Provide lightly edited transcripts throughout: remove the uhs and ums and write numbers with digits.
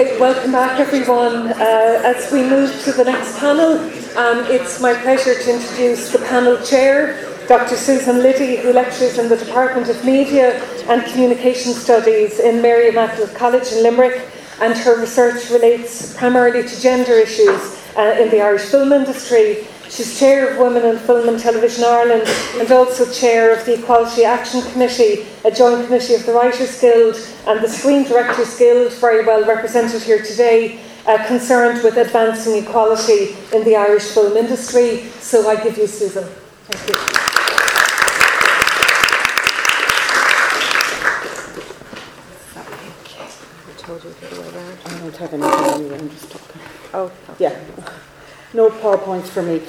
Okay, welcome back everyone. As we move to the next panel, it's my pleasure to introduce the panel chair, Dr. Susan Liddy, who lectures in the Department of Media and Communication Studies in Mary Immaculate College in Limerick, and her research relates primarily to gender issues in the Irish film industry. She's chair of Women in Film and Television Ireland and also chair of the Equality Action Committee, a joint committee of the Writers Guild and the Screen Directors Guild, very well represented here today, concerned with advancing equality in the Irish film industry. So I give you Susan. Thank you. I told you the way around. I don't have anything anyway, I'm just talking. Oh, yeah. No PowerPoints for me.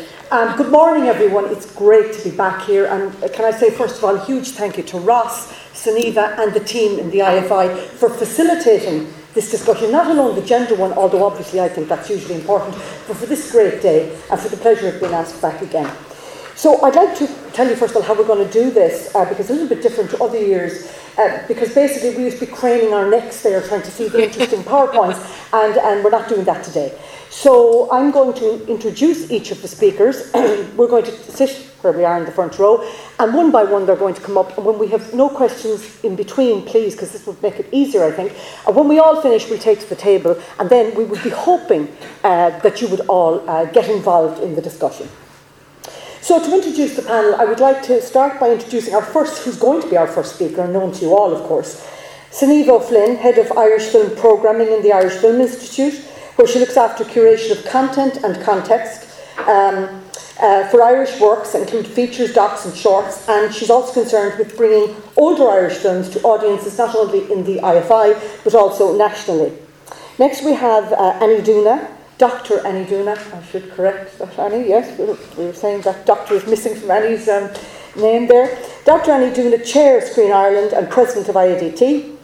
Good morning, everyone. It's great to be back here. And can I say, first of all, a huge thank you to Ross, Suniva and the team in the IFI for facilitating this discussion, not alone the gender one, although obviously I think that's hugely important, but for this great day and for the pleasure of being asked back again. So I'd like to tell you, first of all, how we're going to do this, because it's a little bit different to other years, because basically we used to be craning our necks there trying to see the interesting PowerPoints, and we're not doing that today. So I'm going to introduce each of the speakers. We're going to sit where we are in the front row, and one by one they're going to come up. And when we have no questions in between, please, because this would make it easier, I think. And when we all finish, we'll take to the table, and then we would be hoping that you would all get involved in the discussion. So to introduce the panel, I would like to start by introducing our first, who's going to be our first speaker, known to you all, of course. Suniva O'Flynn, Head of Irish Film Programming in the Irish Film Institute, where she looks after curation of content and context for Irish works that include features, docs and shorts, and she's also concerned with bringing older Irish films to audiences not only in the IFI but also nationally. Next we have Annie Doona, Dr. Annie Doona. I should correct that, Annie, yes, we were saying that doctor is missing from Annie's name there. Dr. Annie Doona, Chair of Screen Ireland and President of IADT.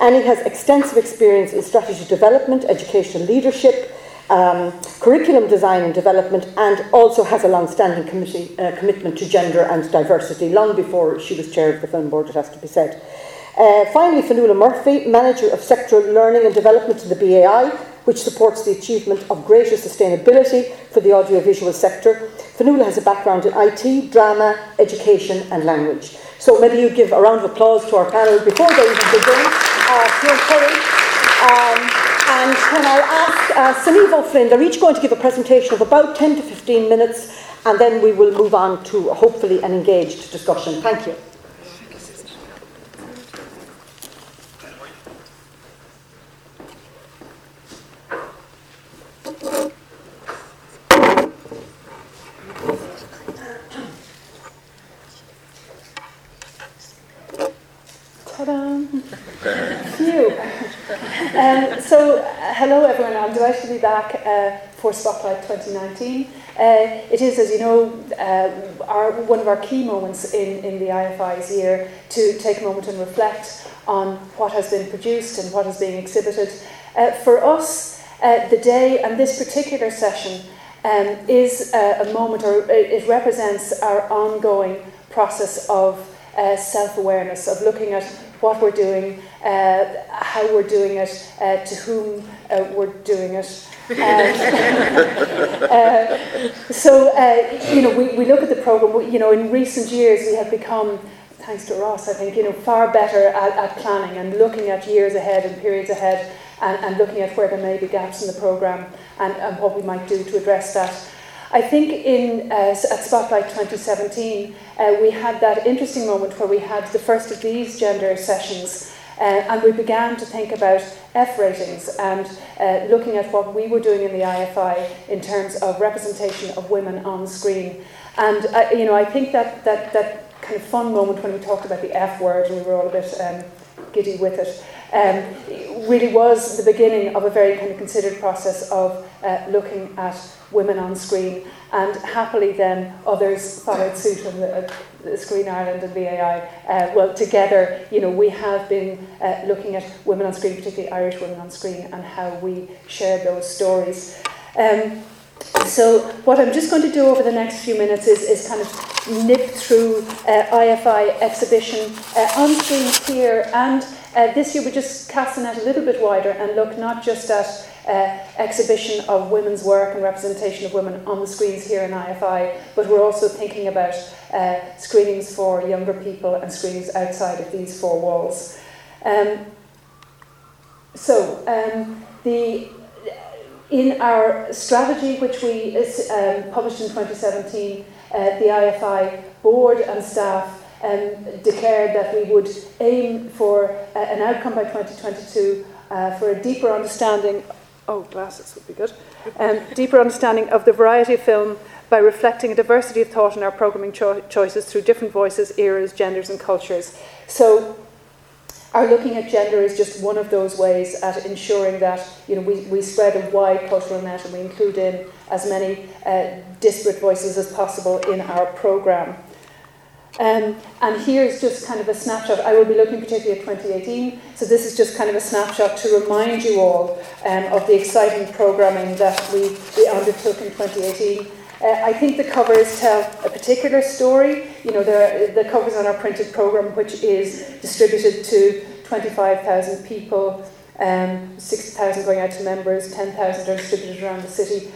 Annie has extensive experience in strategy development, educational leadership, curriculum design and development, and also has a long-standing commitment to gender and diversity, long before she was chair of the film board, it has to be said. Finally, Fionnuala Murphy, Manager of Sectoral Learning and Development in the BAI, which supports the achievement of greater sustainability for the audiovisual sector. Fionnuala has a background in IT, drama, education and language. So maybe you give a round of applause to our panel before they even begin. Your courage. And can I ask Suniva O'Flynn, they're each going to give a presentation of about 10 to 15 minutes, and then we will move on to hopefully an engaged discussion. Thank you. Hello everyone, I'm delighted to be back for Spotlight 2019. It is, as you know, one of our key moments in the IFI's year to take a moment and reflect on what has been produced and what is being exhibited. For us, the day and this particular session is a moment, or it represents our ongoing process of self-awareness, of looking at what we're doing, how we're doing it, to whom we're doing it. So, we look at the programme. You know, in recent years we have become, thanks to Ross, I think, you know, far better at planning and looking at years ahead and periods ahead, and looking at where there may be gaps in the programme and what we might do to address that. I think at Spotlight 2017, we had that interesting moment where we had the first of these gender sessions, and we began to think about F ratings and looking at what we were doing in the IFI in terms of representation of women on screen. And I think that kind of fun moment when we talked about the F word and we were all a bit giddy with it, really was the beginning of a very kind of considered process of looking at women on screen, and happily then others followed suit on the Screen Ireland and BAI. Well, together, we have been looking at women on screen, particularly Irish women on screen, and how we share those stories. So what I'm just going to do over the next few minutes is kind of nip through IFI exhibition on screen here and This year we're just casting out a little bit wider and look not just at exhibition of women's work and representation of women on the screens here in IFI, but we're also thinking about screenings for younger people and screenings outside of these four walls. In our strategy, which we published in 2017, the IFI board and staff declared that we would aim for an outcome by 2022 for a deeper understanding. Oh, glasses would be good. Deeper understanding of the variety of film by reflecting a diversity of thought in our programming choices through different voices, eras, genders, and cultures. So, our looking at gender is just one of those ways at ensuring that we spread a wide cultural net and we include in as many disparate voices as possible in our programme. And here's just kind of a snapshot. I will be looking particularly at 2018, so this is just kind of a snapshot to remind you all of the exciting programming that we undertook in 2018. I think the covers tell a particular story. The covers on our printed programme, which is distributed to 25,000 people, 6,000 going out to members, 10,000 are distributed around the city.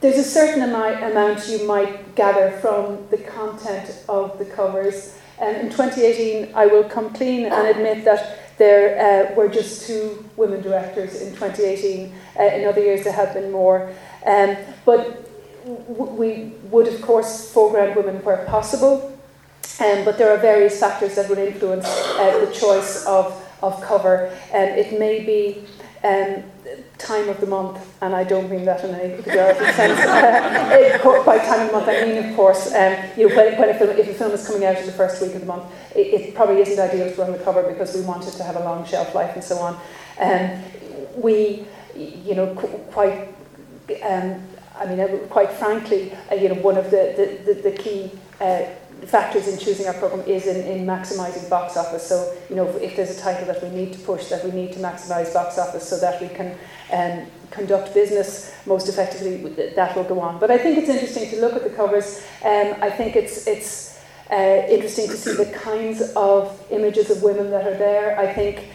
There's a certain amount you might gather from the content of the covers. In 2018, I will come clean and admit that there were just 2 women directors in 2018. In other years, there have been more. But we would, of course, foreground women where possible. But there are various factors that would influence the choice of cover. It may be time of the month, and I don't mean that in any pejorative sense. By time of month, I mean, of course, if a film is coming out in the first week of the month, it probably isn't ideal to run the cover because we want it to have a long shelf life and so on. Quite frankly, one of the key factors in choosing our programme is in maximising box office. So, if there's a title that we need to push, that we need to maximise box office so that we can conduct business most effectively, that will go on. But I think it's interesting to look at the covers. I think it's interesting to see the kinds of images of women that are there. I think,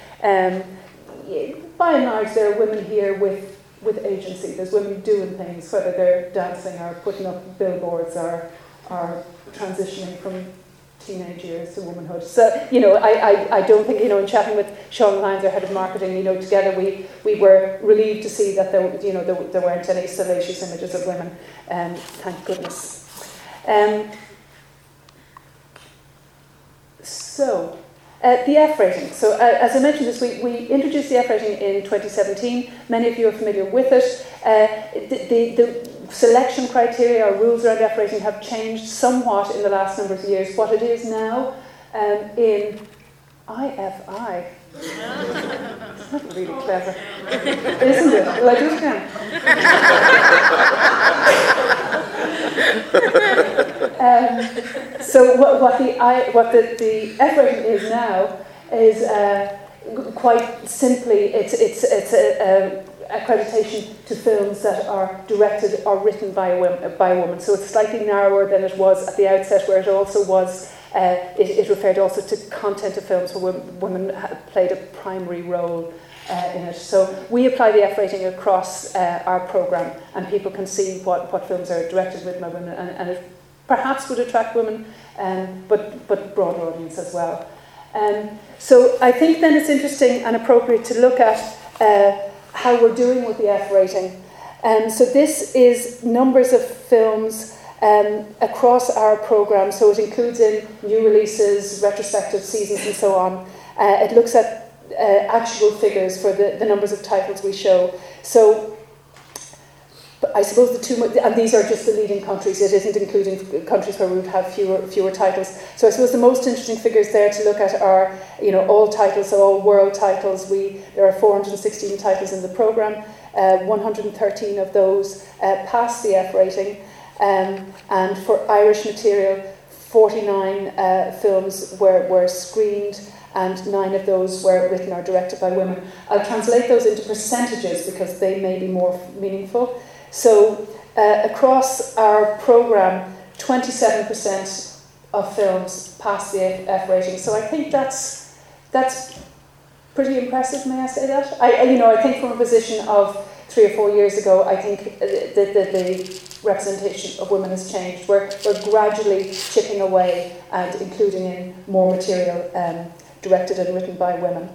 by and large, there are women here with agency. There's women doing things, whether they're dancing or putting up billboards or transitioning from teenage years to womanhood. So, I don't think, in chatting with Sean Lyons, our head of marketing, together we were relieved to see that there weren't any salacious images of women. Thank goodness. The F rating. So, as I mentioned this week, we introduced the F rating in 2017. Many of you are familiar with it. The selection criteria or rules around F rating have changed somewhat in the last number of years. What it is now in IFI. It's not really clever, isn't it? Well, I do again. So what the F rating is now is quite simply it's a accreditation to films that are directed or written by a woman. So it's slightly narrower than it was at the outset, where it also was, it referred also to content of films where women played a primary role in it. So we apply the F rating across our programme, and people can see what films are directed with women, and it perhaps would attract women, but broader audience as well. So I think then it's interesting and appropriate to look at how we're doing with the F rating. So this is numbers of films across our programme, so it includes in new releases, retrospective seasons and so on. It looks at actual figures for the numbers of titles we show. So I suppose and these are just the leading countries, it isn't including countries where we would have fewer titles. So I suppose the most interesting figures there to look at are, all titles, so all world titles. There are 416 titles in the programme, 113 of those pass the F rating, and for Irish material, 49 films were screened, and 9 of those were written or directed by women. I'll translate those into percentages because they may be more meaningful. So across our programme, 27% of films pass the F rating. So I think that's pretty impressive, may I say that? I think from a position of 3 or 4 years ago, I think that the representation of women has changed. We're gradually chipping away and including in more material directed and written by women.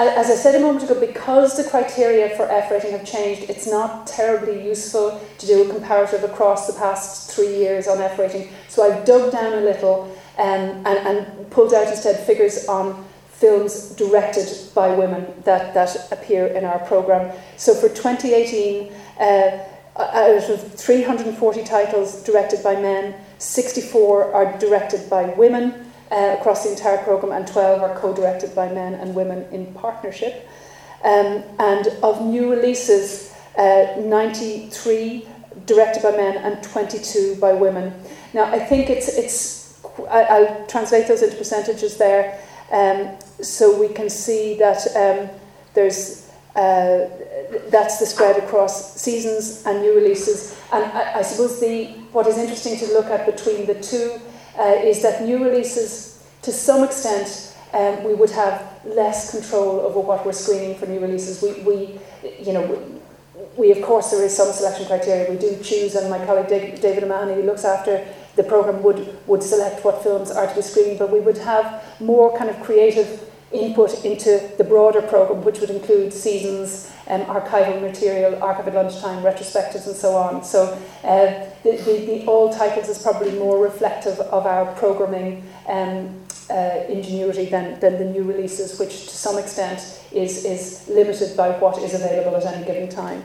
As I said a moment ago, because the criteria for F rating have changed, it's not terribly useful to do a comparative across the past 3 years on F rating. So I've dug down a little and pulled out instead figures on films directed by women that appear in our programme. So for 2018, out of 340 titles directed by men, 64 are directed by women. Across the entire programme, and 12 are co-directed by men and women in partnership. And of new releases, 93 directed by men and 22 by women. Now, I think I'll translate those into percentages there, so we can see that that's the spread across seasons and new releases. And I suppose what is interesting to look at between the two is that new releases, to some extent, we would have less control over what we're screening for new releases. We of course, there is some selection criteria. We do choose, and my colleague David O'Mahony, who looks after the programme, would select what films are to be screened, but we would have more kind of creative input into the broader programme, which would include seasons, archival material, archive at lunchtime, retrospectives, and so on. So the all titles is probably more reflective of our programming ingenuity than the new releases, which to some extent is limited by what is available at any given time.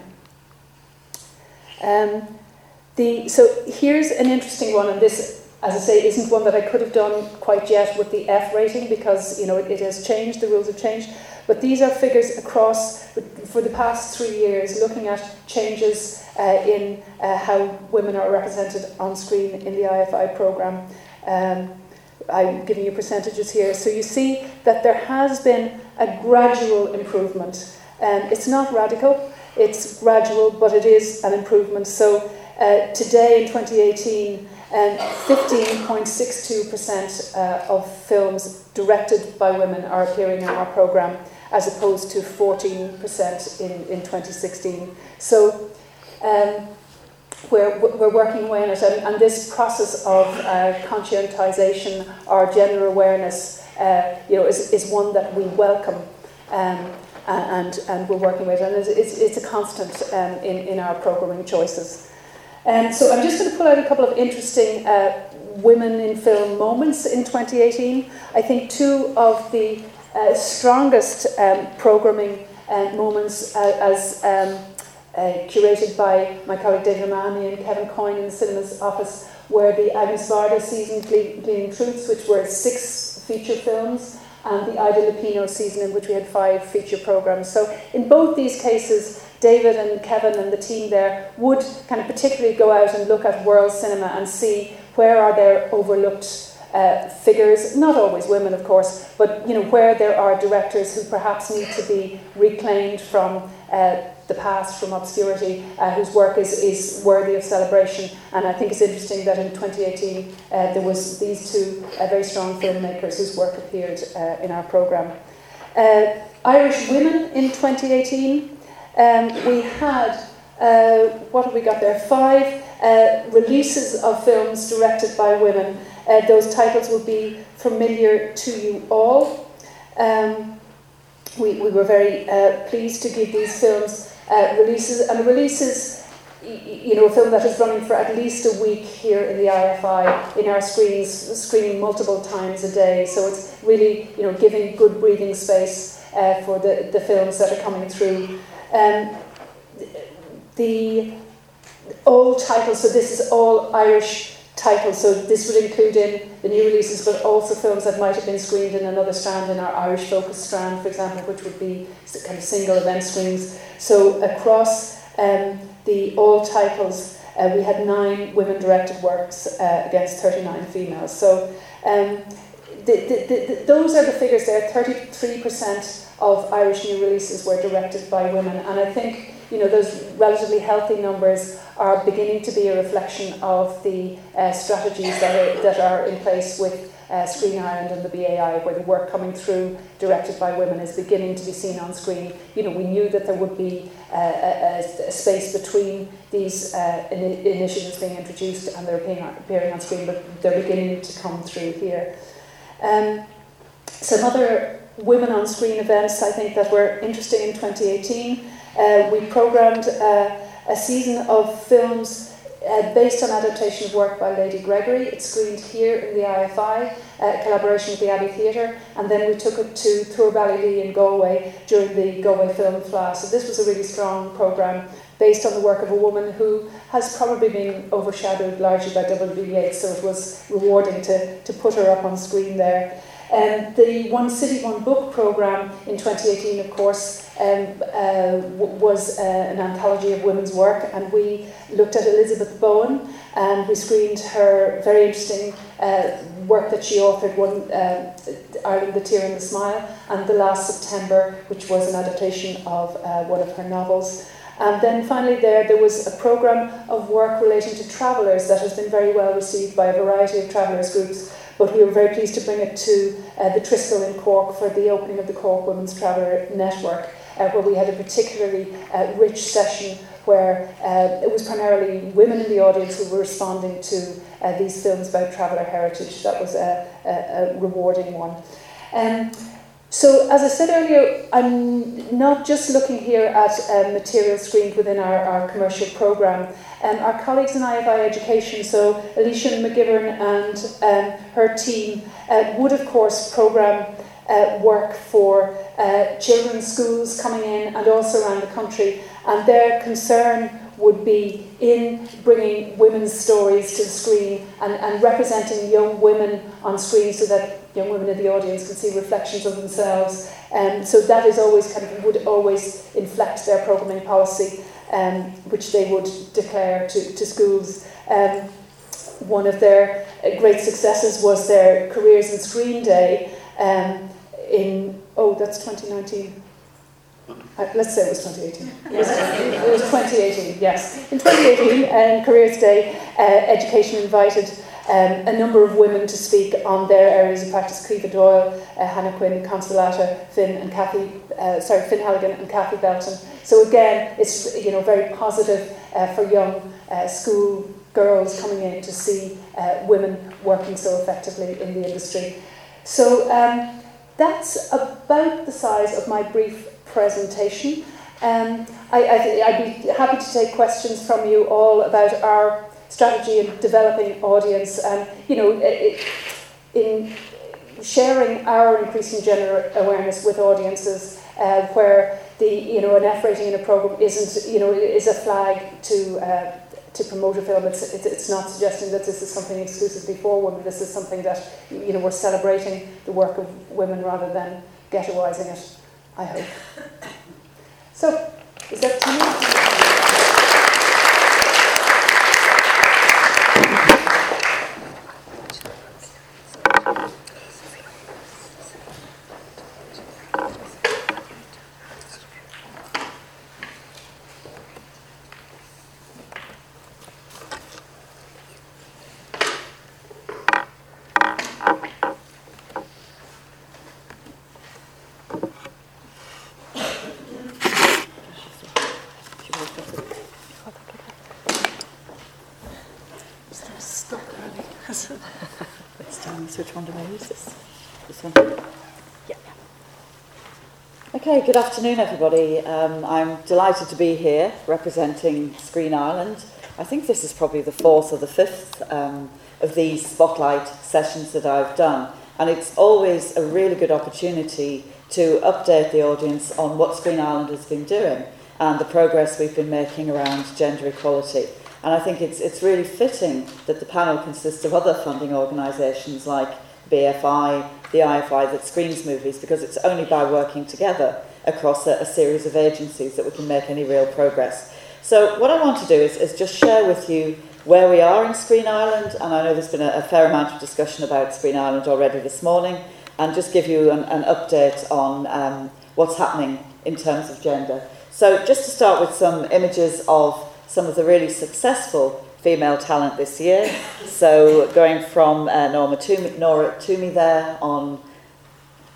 So here's an interesting one, and this, as I say, isn't one that I could have done quite yet with the F rating, because it has changed, the rules have changed. But these are figures for the past 3 years, looking at changes in how women are represented on screen in the IFI programme. I'm giving you percentages here. So you see that there has been a gradual improvement. It's not radical, it's gradual, but it is an improvement. So today in 2018, 15.62% of films directed by women are appearing in our programme, as opposed to 14% in 2016. So we're working away on it, and this process of conscientisation or gender awareness, is one that we welcome, and we're working with, and it's a constant in our programming choices. So I'm just going to pull out a couple of interesting women in film moments in 2018. I think two of the strongest programming moments, as curated by my colleague David Marmi and Kevin Coyne in the cinema's office, were the Agnes Varda season, Gleaning Truths, which were 6 feature films, and the Ida Lupino season, in which we had 5 feature programmes. So in both these cases, David and Kevin and the team there would kind of particularly go out and look at world cinema and see where are there overlooked figures, not always women, of course, but where there are directors who perhaps need to be reclaimed from the past, from obscurity, whose work is worthy of celebration. And I think it's interesting that in 2018 there was these two very strong filmmakers whose work appeared in our programme. Irish women in 2018. We had, what have we got there, 5 releases of films directed by women. Those titles will be familiar to you all. We were very pleased to give these films releases. And the releases, a film that is running for at least a week here in the IFI, in our screens, screening multiple times a day. So it's really, giving good breathing space for the films that are coming through. The old titles, so this is all Irish titles, so this would include in the new releases, but also films that might have been screened in another strand, in our Irish focus strand, for example, which would be kind of single event screens. So across the old titles, we had 9 women-directed works against 39 females. So those are the figures there. 33% of Irish new releases were directed by women, and I think, you know, those relatively healthy numbers are beginning to be a reflection of the strategies that are in place with Screen Ireland and the BAI, where the work coming through directed by women is beginning to be seen on screen. You know, we knew that there would be a space between these initiatives being introduced and their appearing on screen, but they're beginning to come through here. Some other women on screen events I think that were interesting in 2018. We programmed a season of films based on adaptation of work by Lady Gregory. It screened here in the IFI, collaboration with the Abbey Theatre, and then we took it to Thoor Ballylee in Galway during the Galway Film Fleadh. So this was a really strong programme based on the work of a woman who has probably been overshadowed largely by W.B. Yeats, so it was rewarding to put her up on screen there. The One City, One Book programme in 2018, of course, was an anthology of women's work, and we looked at Elizabeth Bowen, and we screened her very interesting work that she authored, Ireland, the Tear and the Smile, and The Last September, which was an adaptation of one of her novels. And then finally there was a programme of work relating to travellers that has been very well received by a variety of travellers groups, but we were very pleased to bring it to the Triskel in Cork for the opening of the Cork Women's Traveller Network, where we had a particularly rich session where it was primarily women in the audience who were responding to these films about traveller heritage. That was a rewarding one. So, as I said earlier, I'm not just looking here at material screened within our commercial programme. Our colleagues in IFI Education, so Alicia McGivern and her team, would of course programme work for children's schools coming in and also around the country, and their concern would be in bringing women's stories to the screen and representing young women on screen so that young women in the audience can see reflections of themselves. So that is always would always inflect their programming policy, which they would declare to schools. One of their great successes was their Careers in Screen Day that's 2019. Let's say it was 2018. It was 2018, yes. In 2018, Careers Day, Education invited a number of women to speak on their areas of practice: Cleva Doyle, Hannah Quinn, Consolata Finn, and Finn Halligan and Kathy Belton. So again, it's, you know, very positive for young school girls coming in to see women working so effectively in the industry. So that's about the size of my brief presentation. I'd be happy to take questions from you all about our strategy in developing audience, and, you know, in sharing our increasing gender awareness with audiences, where the, you know, an F rating in a program isn't, you know, is a flag to promote a film. It's not suggesting that this is something exclusively for women. This is something that, you know, we're celebrating the work of women rather than ghettoising it, I hope. So, is that okay, good afternoon everybody. I'm delighted to be here representing Screen Ireland. I think this is probably the fourth or the fifth of these spotlight sessions that I've done, and it's always a really good opportunity to update the audience on what Screen Ireland has been doing and the progress we've been making around gender equality. And I think it's really fitting that the panel consists of other funding organisations like BFI, the IFI that screens movies, because it's only by working together across a series of agencies that we can make any real progress. So what I want to do is just share with you where we are in Screen Ireland, and I know there's been a fair amount of discussion about Screen Ireland already this morning, and just give you an update on what's happening in terms of gender. So just to start with some images of some of the really successful female talent this year. So going from Nora Toomey there on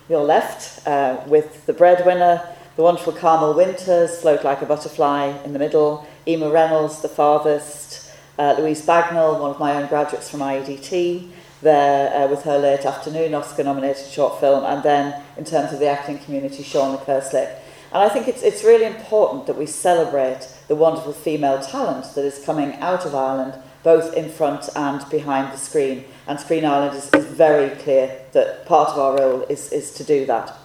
your left with The Breadwinner, the wonderful Carmel Winters, Float Like a Butterfly in the middle, Emma Reynolds, The Farthest, Louise Bagnall, one of my own graduates from IEDT, there with her Late Afternoon Oscar-nominated short film, and then in terms of the acting community, Sean McCursley. And I think it's really important that we celebrate the wonderful female talent that is coming out of Ireland, both in front and behind the screen. And Screen Ireland is very clear that part of our role is to do that.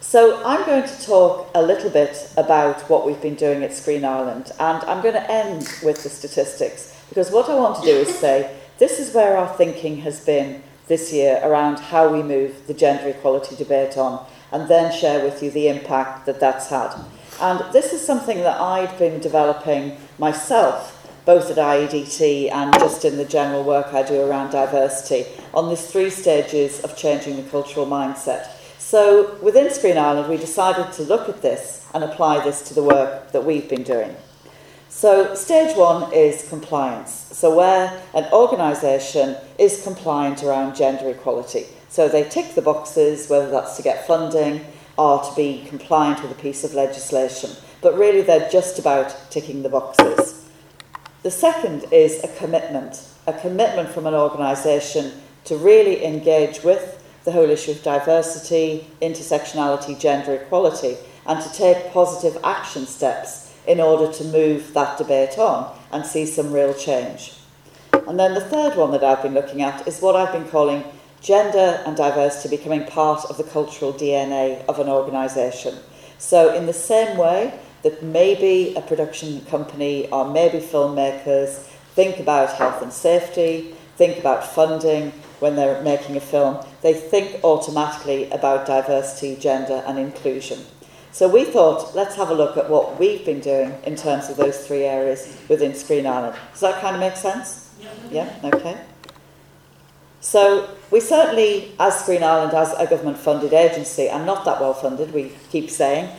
So I'm going to talk a little bit about what we've been doing at Screen Ireland, and I'm going to end with the statistics, because what I want to do is say, this is where our thinking has been this year around how we move the gender equality debate on, and then share with you the impact that that's had. And this is something that I'd been developing myself, both at IEDT and just in the general work I do around diversity, on these 3 stages of changing the cultural mindset. So within Screen Ireland, we decided to look at this and apply this to the work that we've been doing. So stage 1 is compliance. So where an organisation is compliant around gender equality. So they tick the boxes, whether that's to get funding or to be compliant with a piece of legislation. But really, they're just about ticking the boxes. The second is a commitment from an organisation to really engage with the whole issue of diversity, intersectionality, gender equality, and to take positive action steps in order to move that debate on and see some real change. And then the third one that I've been looking at is what I've been calling gender and diversity becoming part of the cultural DNA of an organisation. So in the same way that maybe a production company or maybe filmmakers think about health and safety, think about funding when they're making a film, they think automatically about diversity, gender and inclusion. So we thought, let's have a look at what we've been doing in terms of those 3 areas within Screen Ireland. Does that kind of make sense? Yeah? Okay. So we certainly, as Screen Ireland, as a government-funded agency, and not that well-funded, we keep saying,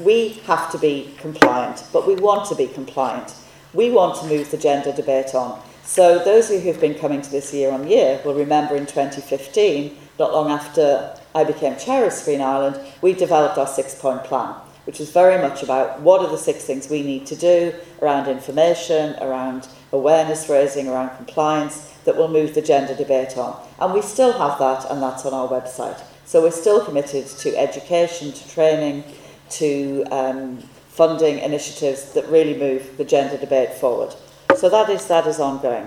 we have to be compliant, but we want to be compliant. We want to move the gender debate on. So those of you who've been coming to this year on year will remember in 2015, not long after I became chair of Screen Ireland, we developed our 6-point plan, which is very much about what are the 6 things we need to do around information, around awareness raising, around compliance, that will move the gender debate on. And we still have that, and that's on our website. So we're still committed to education, to training, to funding initiatives that really move the gender debate forward. So that is ongoing.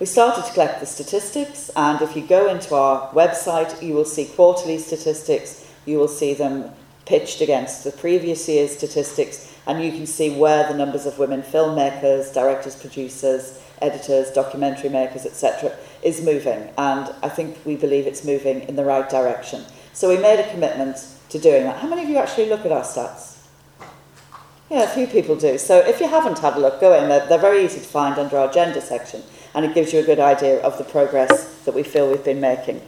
We started to collect the statistics, and if you go into our website, you will see quarterly statistics, you will see them pitched against the previous year's statistics, and you can see where the numbers of women filmmakers, directors, producers, editors, documentary makers, etc., is moving, and I think we believe it's moving in the right direction. So we made a commitment to doing that. How many of you actually look at our stats? Yeah, a few people do. So if you haven't had a look, go in. They're very easy to find under our gender section, and it gives you a good idea of the progress that we feel we've been making.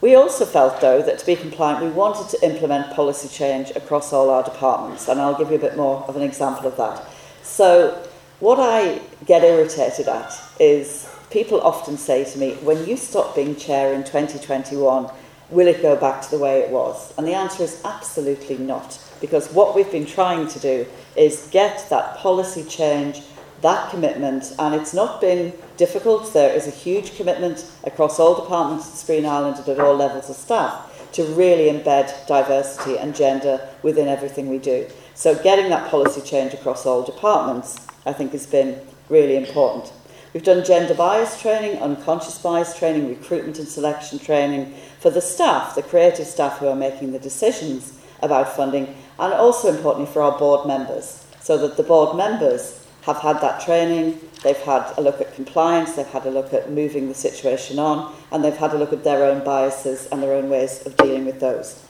We also felt, though, that to be compliant, we wanted to implement policy change across all our departments, and I'll give you a bit more of an example of that. So what I get irritated at is people often say to me, when you stop being chair in 2021, will it go back to the way it was? And the answer is absolutely not, because what we've been trying to do is get that policy change, that commitment, and it's not been difficult. There is a huge commitment across all departments at Screen Ireland and at all levels of staff to really embed diversity and gender within everything we do. So getting that policy change across all departments, I think, has been really important. We've done gender bias training, unconscious bias training, recruitment and selection training for the staff, the creative staff who are making the decisions about funding, and also importantly for our board members, so that the board members have had that training, they've had a look at compliance, they've had a look at moving the situation on, and they've had a look at their own biases and their own ways of dealing with those.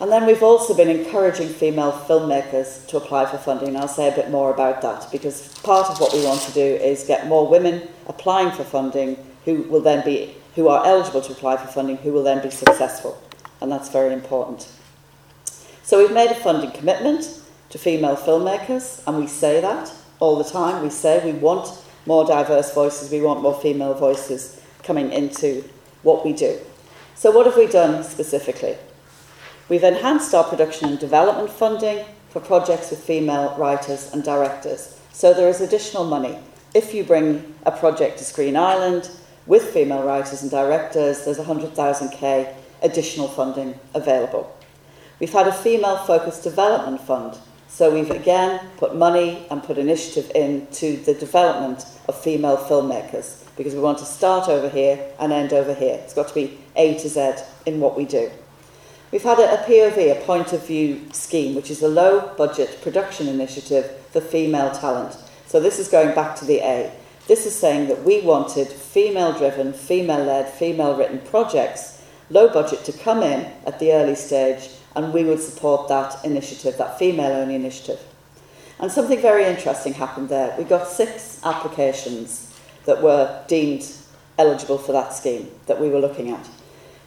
And then we've also been encouraging female filmmakers to apply for funding, and I'll say a bit more about that, because part of what we want to do is get more women applying for funding who are eligible to apply for funding, who will then be successful, and that's very important. So we've made a funding commitment to female filmmakers, and we say that all the time. We say we want more diverse voices, we want more female voices coming into what we do. So what have we done specifically? We've enhanced our production and development funding for projects with female writers and directors. So there is additional money. If you bring a project to Screen Ireland with female writers and directors, there's 100,000 additional funding available. We've had a female-focused development fund, so we've again put money and put initiative into the development of female filmmakers, because we want to start over here and end over here. It's got to be A to Z in what we do. We've had a POV, a point of view scheme, which is a low-budget production initiative for female talent. So this is going back to the A. This is saying that we wanted female-driven, female-led, female-written projects, low-budget, to come in at the early stage, and we would support that initiative, that female-only initiative. And something very interesting happened there. We got 6 applications that were deemed eligible for that scheme that we were looking at.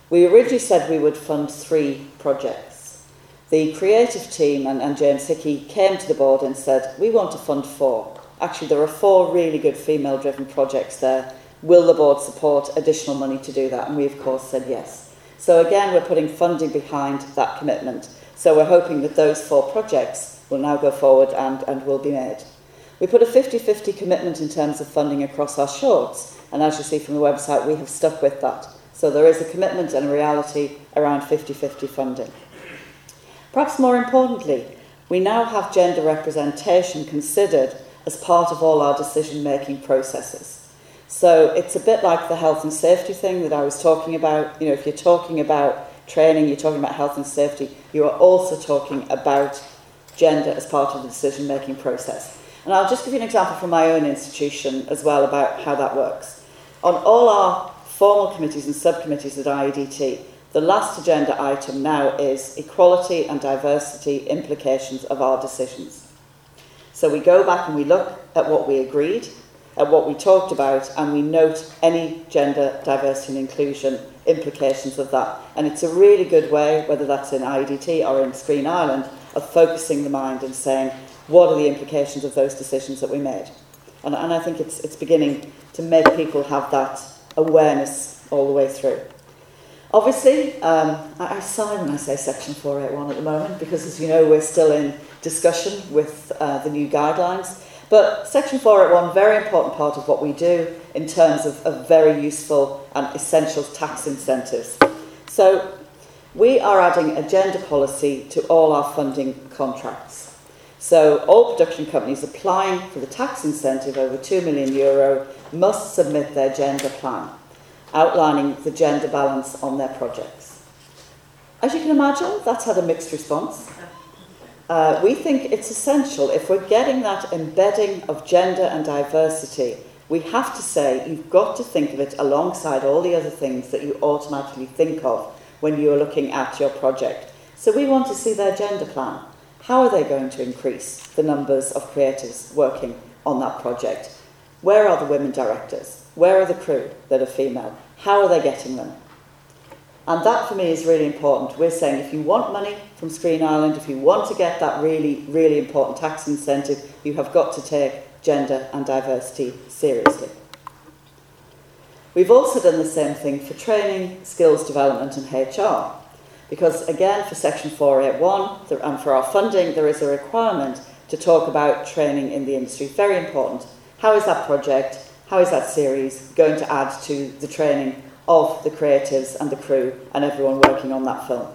We originally said we would fund 3 projects. The creative team and James Hickey came to the board and said, we want to fund 4. Actually, there are 4 really good female-driven projects there. Will the board support additional money to do that? And we, of course, said yes. So again, we're putting funding behind that commitment. So we're hoping that those 4 projects will now go forward and will be made. We put a 50-50 commitment in terms of funding across our shorts. And as you see from the website, we have stuck with that. So there is a commitment and a reality around 50-50 funding. Perhaps more importantly, we now have gender representation considered as part of all our decision-making processes. So it's a bit like the health and safety thing that I was talking about. You know, if you're talking about training, you're talking about health and safety, you are also talking about gender as part of the decision-making process. And I'll just give you an example from my own institution as well about how that works. On all our formal committees and subcommittees at IEDT, the last agenda item now is equality and diversity implications of our decisions. So we go back and we look at what we agreed, at what we talked about, and we note any gender diversity and inclusion implications of that. And it's a really good way, whether that's in IEDT or in Screen Ireland, of focusing the mind and saying, what are the implications of those decisions that we made? And I think it's beginning to make people have that awareness all the way through. Obviously, I sigh when I say Section 481 at the moment, because as you know, we're still in discussion with the new guidelines. But Section 481, very important part of what we do in terms of very useful and essential tax incentives. So we are adding a gender policy to all our funding contracts. So all production companies applying for the tax incentive over €2 million must submit their gender plan, outlining the gender balance on their projects. As you can imagine, that's had a mixed response. We think it's essential, if we're getting that embedding of gender and diversity, we have to say you've got to think of it alongside all the other things that you automatically think of when you're looking at your project. So we want to see their gender plan. How are they going to increase the numbers of creatives working on that project? Where are the women directors? Where are the crew that are female? How are they getting them? And that, for me, is really important. We're saying if you want money from Screen Ireland, if you want to get that really, really important tax incentive, you have got to take gender and diversity seriously. We've also done the same thing for training, skills development and HR. Because, again, for Section 481 and for our funding, there is a requirement to talk about training in the industry. Very important. How is that project, how is that series going to add to the training of the creatives and the crew and everyone working on that film?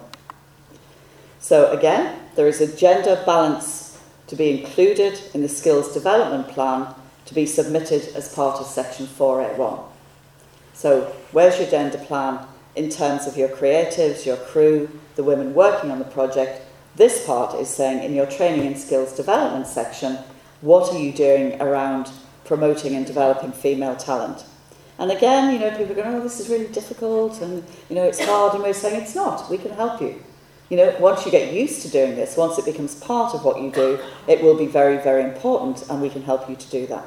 So again, there is a gender balance to be included in the skills development plan to be submitted as part of Section 481. So where's your gender plan in terms of your creatives, your crew, the women working on the project? This part is saying in your training and skills development section, what are you doing around promoting and developing female talent? And again, you know, people are going, oh, this is really difficult, and, you know, it's hard, and we're saying it's not. We can help you. You know, once you get used to doing this, once it becomes part of what you do, it will be very, very important, and we can help you to do that.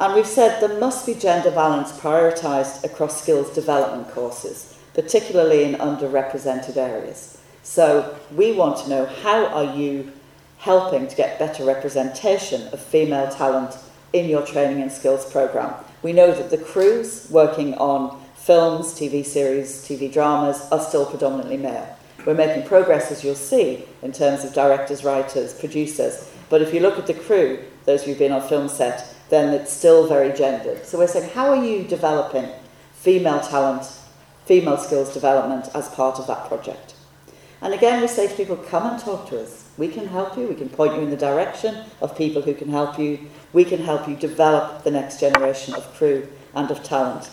And we've said there must be gender balance prioritised across skills development courses, particularly in underrepresented areas. So we want to know, how are you helping to get better representation of female talent in your training and skills programme? We know that the crews working on films, TV series, TV dramas are still predominantly male. We're making progress, as you'll see, in terms of directors, writers, producers. But if you look at the crew, those who've been on film set, then it's still very gendered. So we're saying, how are you developing female talent, female skills development as part of that project? And again, we say to people, come and talk to us. We can help you. We can point you in the direction of people who can help you. We can help you develop the next generation of crew and of talent.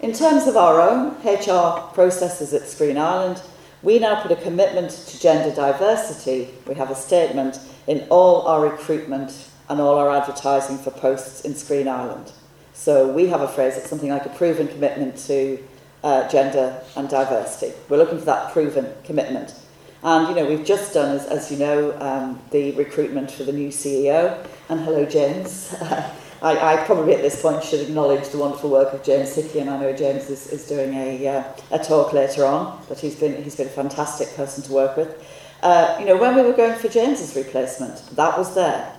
In terms of our own HR processes at Screen Ireland, we now put a commitment to gender diversity. We have a statement in all our recruitment and all our advertising for posts in Screen Ireland. So we have a phrase, it's something like a proven commitment to gender and diversity. We're looking for that proven commitment. And, you know, we've just done, as you know, the recruitment for the new CEO. And hello, James. I probably at this point should acknowledge the wonderful work of James Hickey, and I know James is doing a talk later on, but he's been a fantastic person to work with. You know, when we were going for James's replacement, that was there.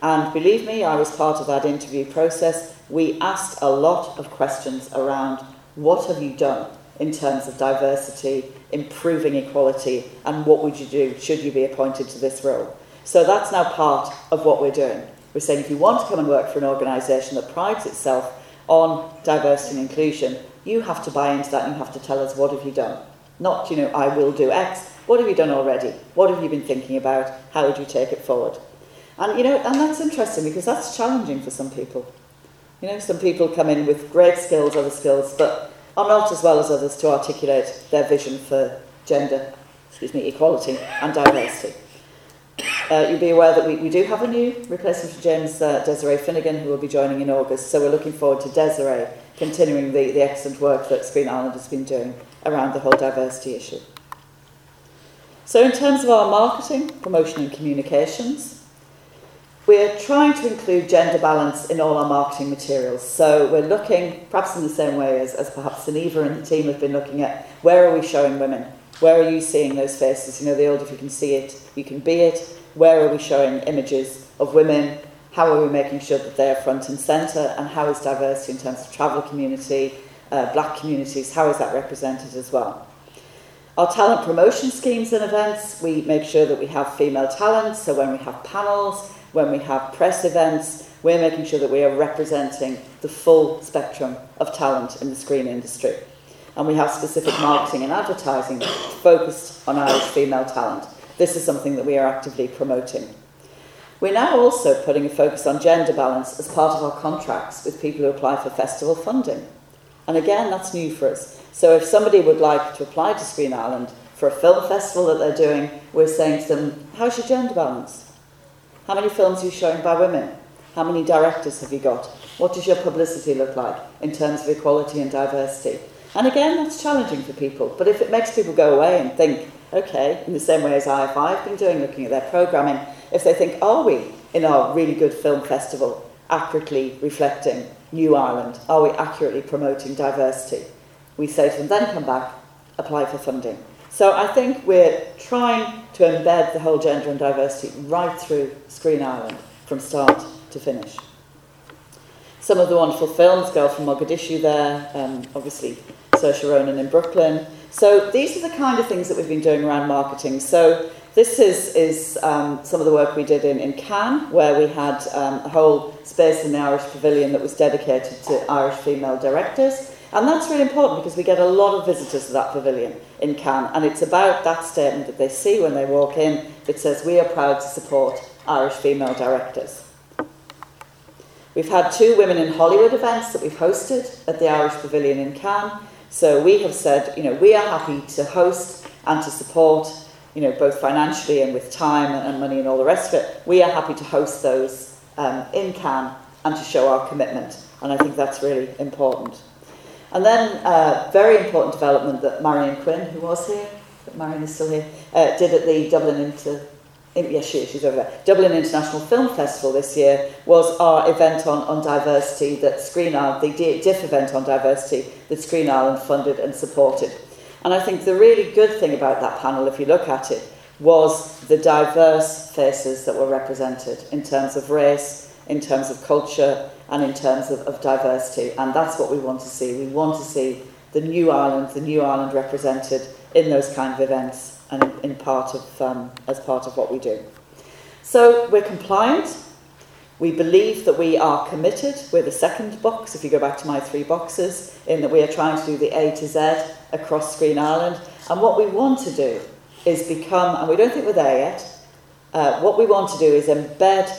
And believe me, I was part of that interview process. We asked a lot of questions around, what have you done in terms of diversity, improving equality, and what would you do should you be appointed to this role? So that's now part of what we're doing. We're saying, if you want to come and work for an organisation that prides itself on diversity and inclusion, you have to buy into that, and you have to tell us, what have you done? Not, you know, I will do X. What have you done already? What have you been thinking about? How would you take it forward? And, you know, and that's interesting, because that's challenging for some people. You know, some people come in with great skills, other skills, but are not as well as others to articulate their vision for gender, equality and diversity. You'll be aware that we do have a new replacement for James, Desiree Finnegan, who will be joining in August. So we're looking forward to Desiree continuing the excellent work that Screen Ireland has been doing around the whole diversity issue. So in terms of our marketing, promotion and communications, we're trying to include gender balance in all our marketing materials. So we're looking, perhaps in the same way as perhaps Suniva and the team have been looking at, where are we showing women? Where are you seeing those faces? You know, the older you can see it, you can be it. Where are we showing images of women? How are we making sure that they are front and centre? And how is diversity in terms of traveller community, black communities, how is that represented as well? Our talent promotion schemes and events, we make sure that we have female talent. So when we have panels, when we have press events, we're making sure that we are representing the full spectrum of talent in the screen industry. And we have specific marketing and advertising focused on Irish female talent. This is something that we are actively promoting. We're now also putting a focus on gender balance as part of our contracts with people who apply for festival funding. And again, that's new for us. So if somebody would like to apply to Screen Ireland for a film festival that they're doing, we're saying to them, how's your gender balance? How many films are you showing by women? How many directors have you got? What does your publicity look like in terms of equality and diversity? And again, that's challenging for people. But if it makes people go away and think, OK, in the same way as IFI have been doing, looking at their programming, if they think, are we in our really good film festival accurately reflecting New Ireland? Are we accurately promoting diversity? We say to them, then come back, apply for funding. So I think we're trying to embed the whole gender and diversity right through Screen Ireland, from start to finish. Some of the wonderful films, Girl from Mogadishu there, obviously Saoirse Ronan in Brooklyn. So these are the kind of things that we've been doing around marketing. So this is some of the work we did in Cannes, where we had a whole space in the Irish Pavilion that was dedicated to Irish female directors. And that's really important, because we get a lot of visitors to that pavilion in Cannes, and it's about that statement that they see when they walk in that says, we are proud to support Irish female directors. We've had 2 Women in Hollywood events that we've hosted at the Irish Pavilion in Cannes. So we have said, you know, we are happy to host and to support, you know, both financially and with time and money and all the rest of it. We are happy to host those in Cannes and to show our commitment. And I think that's really important. And then a very important development that Marion Quinn, who was here that Marion is still here, did at the Dublin International Film Festival this year was our event on diversity that Screen Ireland, the DIF event on diversity that Screen Ireland funded and supported. And I think the really good thing about that panel, if you look at it, was the diverse faces that were represented in terms of race, in terms of culture, and in terms of diversity. And that's what we want to see. We want to see the new Ireland represented in those kind of events and as part of what we do. So we're compliant. We believe that we are committed. We're the second box, if you go back to my three boxes, in that we are trying to do the A to Z across Screen Ireland. And what we want to do is become, and we don't think we're there yet, what we want to do is embed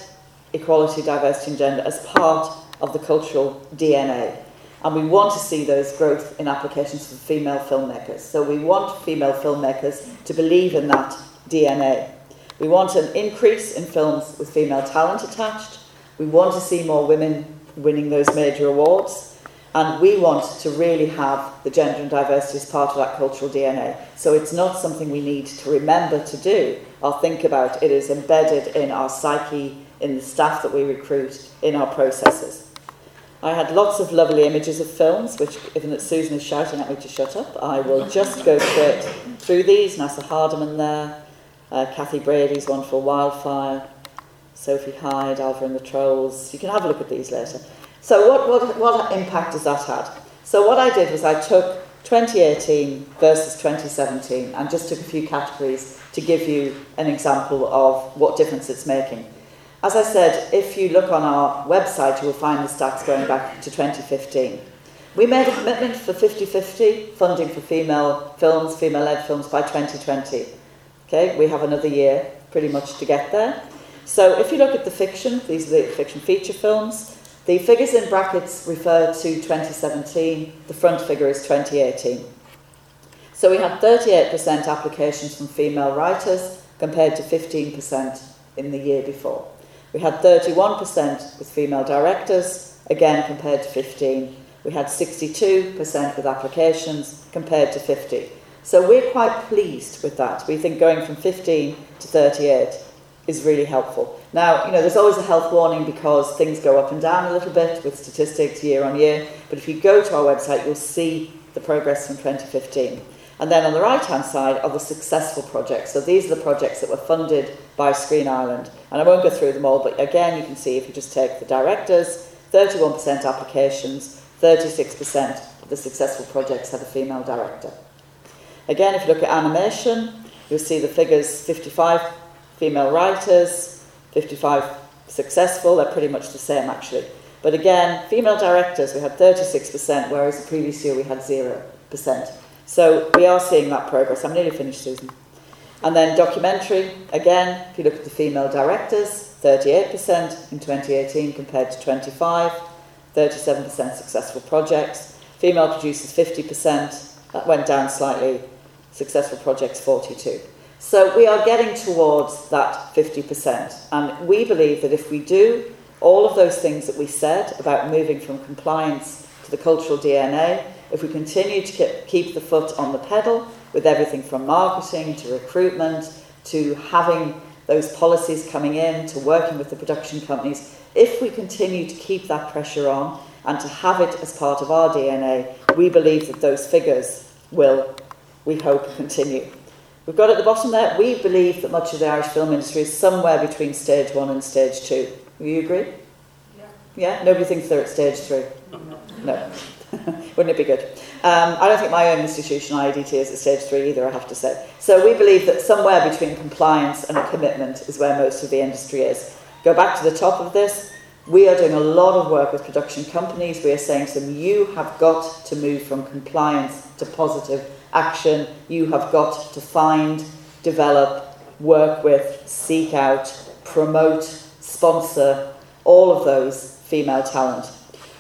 equality, diversity and gender as part of the cultural DNA. And we want to see those growth in applications for female filmmakers. So we want female filmmakers to believe in that DNA. We want an increase in films with female talent attached. We want to see more women winning those major awards, and we want to really have the gender and diversity as part of that cultural DNA. So it's not something we need to remember to do or think about. It is embedded in our psyche, in the staff that we recruit, in our processes. I had lots of lovely images of films, which, even that Susan is shouting at me to shut up, I will just go straight through these. Nasa Hardiman there, Kathy Brady's one for Wildfire, Sophie Hyde, Alva and the Trolls. You can have a look at these later. So what impact has that had? So what I did was I took 2018 versus 2017 and just took a few categories to give you an example of what difference it's making. As I said, if you look on our website, you will find the stats going back to 2015. We made a commitment for 50-50 funding for female films, female-led films, by 2020. Okay, we have another year pretty much to get there. So if you look at the fiction, these are the fiction feature films. The figures in brackets refer to 2017, the front figure is 2018. So we had 38% applications from female writers compared to 15% in the year before. We had 31% with female directors, again compared to 15. We had 62% with applications compared to 50. So we're quite pleased with that. We think going from 15 to 38 is really helpful. Now, you know, there's always a health warning because things go up and down a little bit with statistics year on year, but if you go to our website, you'll see the progress from 2015. And then on the right-hand side are the successful projects. So these are the projects that were funded by Screen Ireland. And I won't go through them all, but again, you can see if you just take the directors, 31% applications, 36% of the successful projects had a female director. Again, if you look at animation, you'll see the figures, 55 female writers, 55 successful, they're pretty much the same actually. But again, female directors, we had 36%, whereas the previous year we had 0%. So we are seeing that progress. I'm nearly finished, Susan. And then documentary, again, if you look at the female directors, 38% in 2018 compared to 25, 37% successful projects, female producers 50%, that went down slightly, successful projects 42. So we are getting towards that 50%, and we believe that if we do all of those things that we said about moving from compliance to the cultural DNA, if we continue to keep the foot on the pedal with everything from marketing to recruitment to having those policies coming in to working with the production companies, if we continue to keep that pressure on and to have it as part of our DNA, we believe that those figures will, we hope, continue. We've got at the bottom there, we believe that much of the Irish film industry is somewhere between stage 1 and stage 2. Do you agree? Yeah. Yeah? Nobody thinks they're at stage 3? No. Wouldn't it be good? I don't think my own institution, IADT, is at stage 3 either, I have to say. So we believe that somewhere between compliance and commitment is where most of the industry is. Go back to the top of this. We are doing a lot of work with production companies. We are saying to them, you have got to move from compliance to positive action. You have got to find, develop, work with, seek out, promote, sponsor, all of those female talent.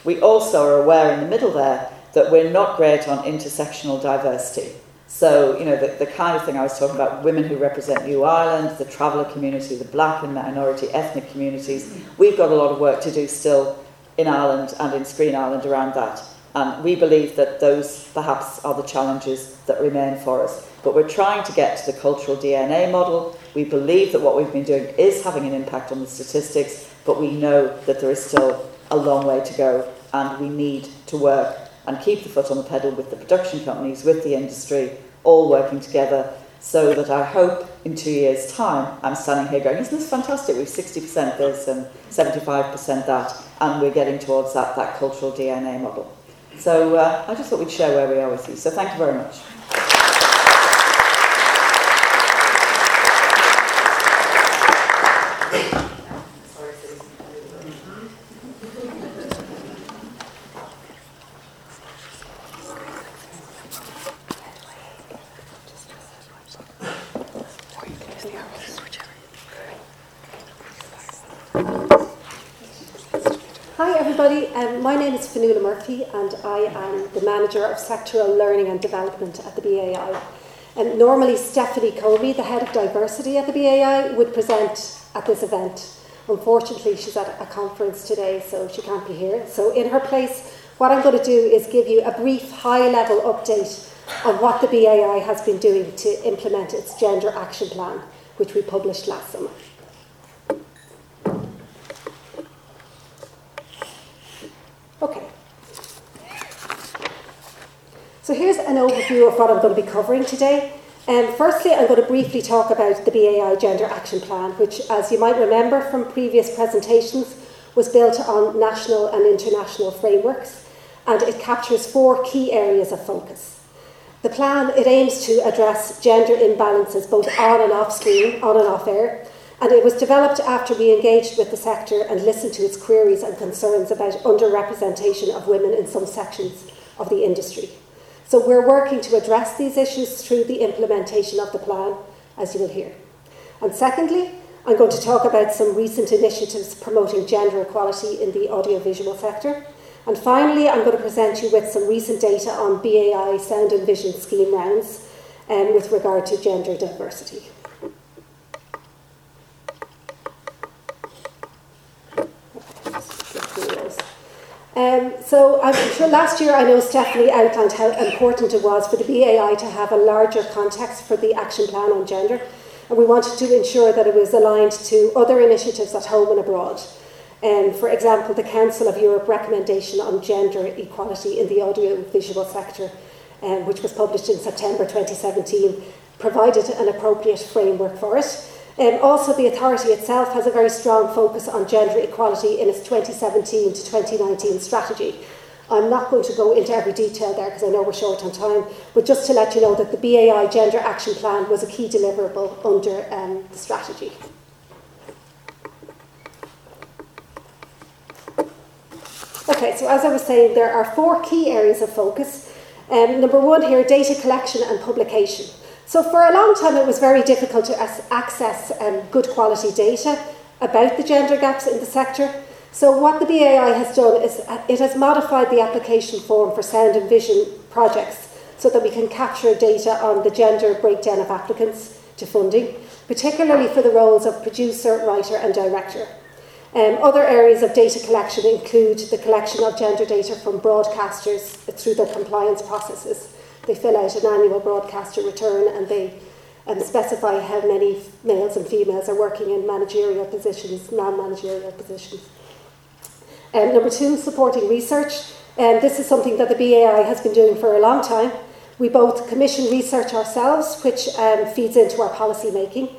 We also are aware in the middle there that we're not great on intersectional diversity. So, you know, the kind of thing I was talking about, women who represent New Ireland, the traveller community, the black and minority ethnic communities, we've got a lot of work to do still in Ireland and in Screen Ireland around that. And we believe that those perhaps are the challenges that remain for us. But we're trying to get to the cultural DNA model. We believe that what we've been doing is having an impact on the statistics, but we know that there is still a long way to go, and we need to work and keep the foot on the pedal with the production companies, with the industry, all working together, so that I hope in 2 years' time I'm standing here going, isn't this fantastic? We've 60% this and 75% that, and we're getting towards that cultural DNA model. So I just thought we'd share where we are with you. So thank you very much. My name is Fionnuala Murphy, and I am the Manager of Sectoral Learning and Development at the BAI. Normally, Stephanie Comey, the Head of Diversity at the BAI, would present at this event. Unfortunately, she's at a conference today, so she can't be here. So in her place, what I'm going to do is give you a brief high-level update on what the BAI has been doing to implement its Gender Action Plan, which we published last summer. Okay, so here's an overview of what I'm going to be covering today. Firstly, I'm going to briefly talk about the BAI Gender Action Plan, which, as you might remember from previous presentations, was built on national and international frameworks, and it captures 4 key areas of focus. The plan, it aims to address gender imbalances both on and off screen, on and off air, and it was developed after we engaged with the sector and listened to its queries and concerns about underrepresentation of women in some sections of the industry. So we're working to address these issues through the implementation of the plan, as you will hear. And secondly, I'm going to talk about some recent initiatives promoting gender equality in the audiovisual sector. And finally, I'm going to present you with some recent data on BAI Sound and Vision Scheme rounds with regard to gender diversity. So I'm sure last year I know Stephanie outlined how important it was for the BAI to have a larger context for the action plan on gender, and we wanted to ensure that it was aligned to other initiatives at home and abroad. For example, the Council of Europe recommendation on gender equality in the audiovisual sector, which was published in September 2017, provided an appropriate framework for it. Also, the authority itself has a very strong focus on gender equality in its 2017 to 2019 strategy. I'm not going to go into every detail there because I know we're short on time, but just to let you know that the BAI Gender Action Plan was a key deliverable under the strategy. Okay, so as I was saying, there are 4 key areas of focus. Number 1 here, data collection and publication. So for a long time it was very difficult to access good quality data about the gender gaps in the sector. So what the BAI has done is it has modified the application form for sound and vision projects so that we can capture data on the gender breakdown of applicants to funding, particularly for the roles of producer, writer and director. Other areas of data collection include the collection of gender data from broadcasters through their compliance processes. They fill out an annual broadcaster return and they specify how many males and females are working in managerial positions, non-managerial positions. Number 2, supporting research. This is something that the BAI has been doing for a long time. We both commission research ourselves, which feeds into our policy making,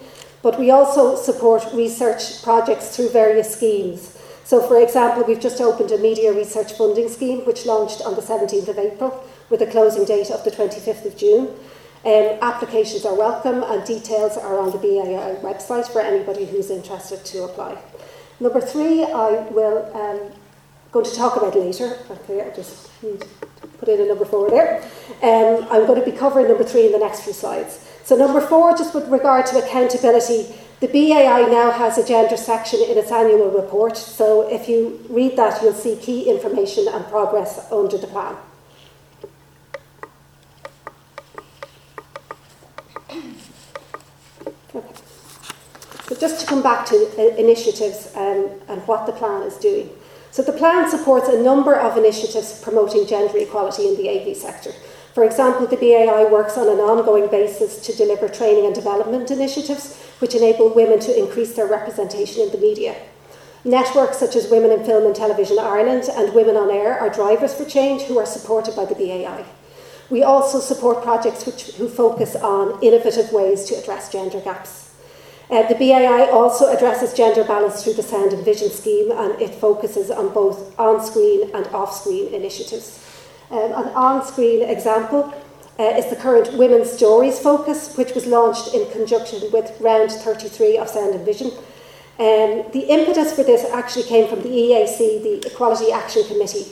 but we also support research projects through various schemes. So, for example, we've just opened a media research funding scheme, which launched on the 17th of April, with a closing date of the 25th of June. Applications are welcome and details are on the BAI website for anybody who's interested to apply. Number 3, I will going to talk about later. Okay, I just need to put in a number 4 there. I'm going to be covering number 3 in the next few slides. So number 4, just with regard to accountability, the BAI now has a gender section in its annual report. So if you read that, you'll see key information and progress under the plan. So just to come back to initiatives and what the plan is doing. So the plan supports a number of initiatives promoting gender equality in the AV sector. For example, the BAI works on an ongoing basis to deliver training and development initiatives which enable women to increase their representation in the media. Networks such as Women in Film and Television Ireland and Women on Air are drivers for change who are supported by the BAI. We also support projects who focus on innovative ways to address gender gaps. The BAI also addresses gender balance through the Sound and Vision scheme, and it focuses on both on-screen and off-screen initiatives. An on-screen example is the current Women's Stories focus, which was launched in conjunction with Round 33 of Sound and Vision. The impetus for this actually came from the EAC, the Equality Action Committee,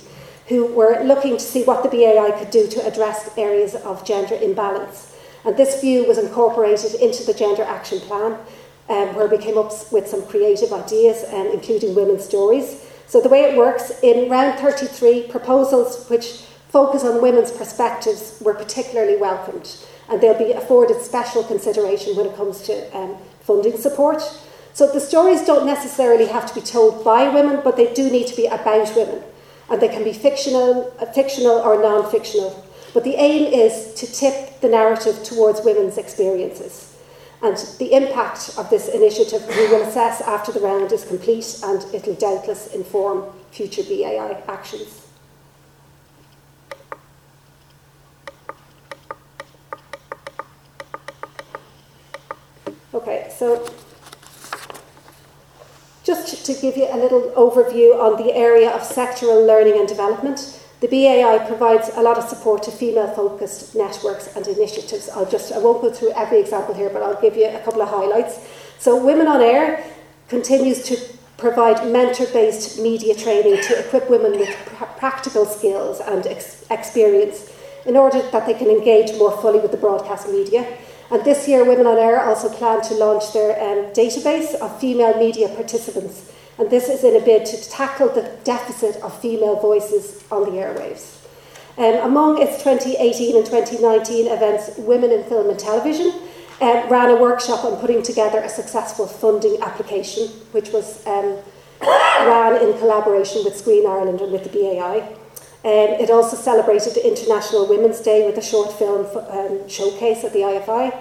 who were looking to see what the BAI could do to address areas of gender imbalance. And this view was incorporated into the Gender Action Plan, where we came up with some creative ideas, including women's stories. So the way it works, in Round 33, proposals which focus on women's perspectives were particularly welcomed, and they'll be afforded special consideration when it comes to funding support. So the stories don't necessarily have to be told by women, but they do need to be about women. And they can be fictional or non-fictional. But the aim is to tip the narrative towards women's experiences. And the impact of this initiative we will assess after the round is complete, and it will doubtless inform future BAI actions. Okay, so just to give you a little overview on the area of sectoral learning and development, the BAI provides a lot of support to female-focused networks and initiatives. I won't go through every example here, but I'll give you a couple of highlights. So Women on Air continues to provide mentor-based media training to equip women with practical skills and experience in order that they can engage more fully with the broadcast media. And this year, Women on Air also plan to launch their database of female media participants. And this is in a bid to tackle the deficit of female voices on the airwaves. Among its 2018 and 2019 events, Women in Film and Television ran a workshop on putting together a successful funding application, which was ran in collaboration with Screen Ireland and with the BAI. It also celebrated International Women's Day with a short film showcase at the IFI.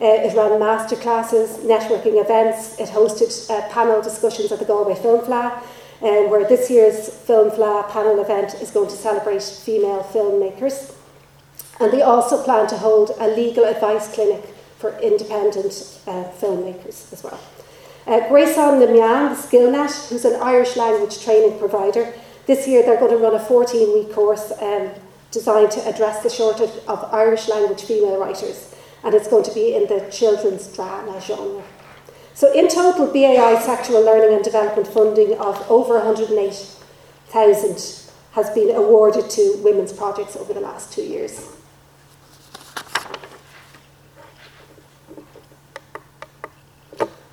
It ran masterclasses, networking events. It hosted panel discussions at the Galway Film Fleadh, where this year's Film Fleadh panel event is going to celebrate female filmmakers. And they also plan to hold a legal advice clinic for independent filmmakers as well. Grayson Limian, the SkillNet, who's an Irish language training provider, this year they're going to run a 14-week course designed to address the shortage of Irish language female writers, and it's going to be in the children's drama genre. So in total, BAI sectoral learning and development funding of over 108,000 has been awarded to women's projects over the last 2 years.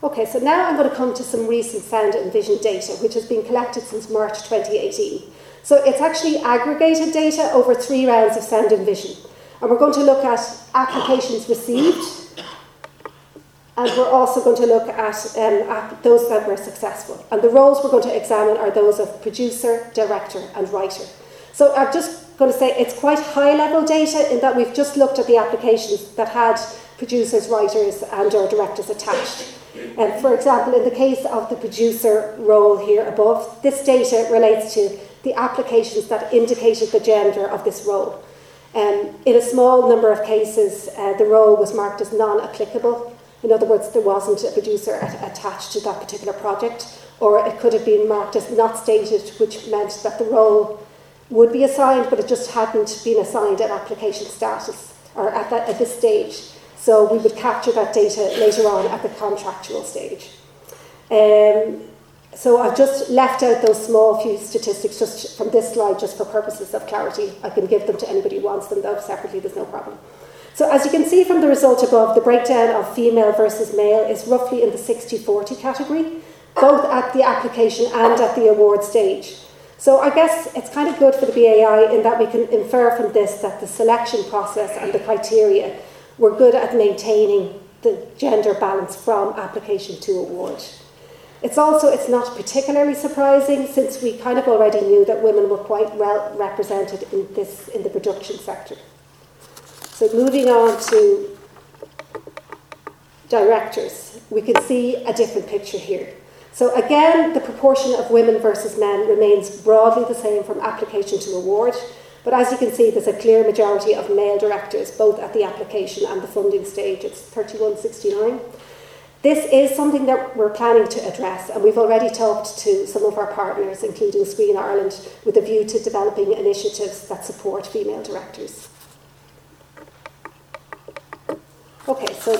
Okay, so now I'm going to come to some recent Sound and Vision data, which has been collected since March 2018. So it's actually aggregated data over 3 rounds of Sound and Vision. And we're going to look at applications received, and we're also going to look at those that were successful. And the roles we're going to examine are those of producer, director, and writer. So I'm just going to say it's quite high-level data in that we've just looked at the applications that had producers, writers, and or directors attached. For example, in the case of the producer role here above, this data relates to the applications that indicated the gender of this role. In a small number of cases, the role was marked as non-applicable. In other words, there wasn't a producer attached to that particular project, or it could have been marked as not stated, which meant that the role would be assigned, but it just hadn't been assigned an application status or at this stage. So we would capture that data later on at the contractual stage. So I've just left out those small few statistics just from this slide, just for purposes of clarity. I can give them to anybody who wants them, though, separately, there's no problem. So as you can see from the result above, the breakdown of female versus male is roughly in the 60-40 category, both at the application and at the award stage. So I guess it's kind of good for the BAI in that we can infer from this that the selection process and the criteria were good at maintaining the gender balance from application to award. It's not particularly surprising, since we kind of already knew that women were quite well represented in the production sector. So moving on to directors, we can see a different picture here. So again, the proportion of women versus men remains broadly the same from application to award, but as you can see, there's a clear majority of male directors, both at the application and the funding stage. It's 31-69. This is something that we're planning to address, and we've already talked to some of our partners, including Screen Ireland, with a view to developing initiatives that support female directors. Okay, so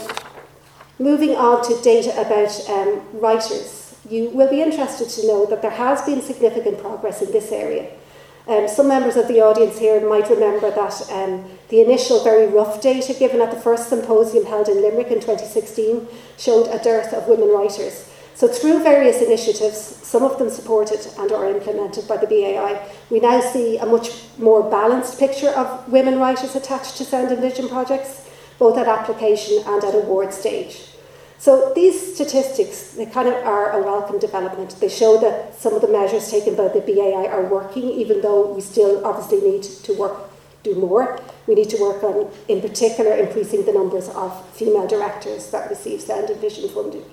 moving on to data about writers. You will be interested to know that there has been significant progress in this area. Some members of the audience here might remember that the initial very rough data given at the first symposium held in Limerick in 2016 showed a dearth of women writers. So through various initiatives, some of them supported and are implemented by the BAI, we now see a much more balanced picture of women writers attached to sound and vision projects, both at application and at award stage. So these statistics, they kind of are a welcome development. They show that some of the measures taken by the BAI are working, even though we still obviously need to do more. We need to work on, in particular, increasing the numbers of female directors that receive sound and vision funding.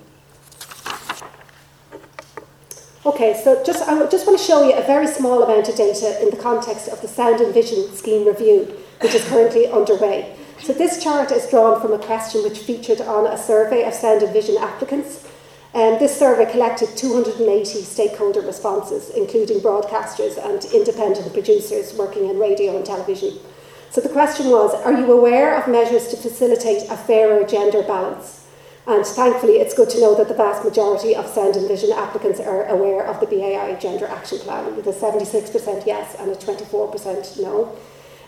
Okay, so I just want to show you a very small amount of data in the context of the Sound and Vision Scheme Review, which is currently underway. So this chart is drawn from a question which featured on a survey of sound and vision applicants. This survey collected 280 stakeholder responses, including broadcasters and independent producers working in radio and television. So the question was, are you aware of measures to facilitate a fairer gender balance? And thankfully, it's good to know that the vast majority of sound and vision applicants are aware of the BAI Gender Action Plan, with a 76% yes and a 24% no.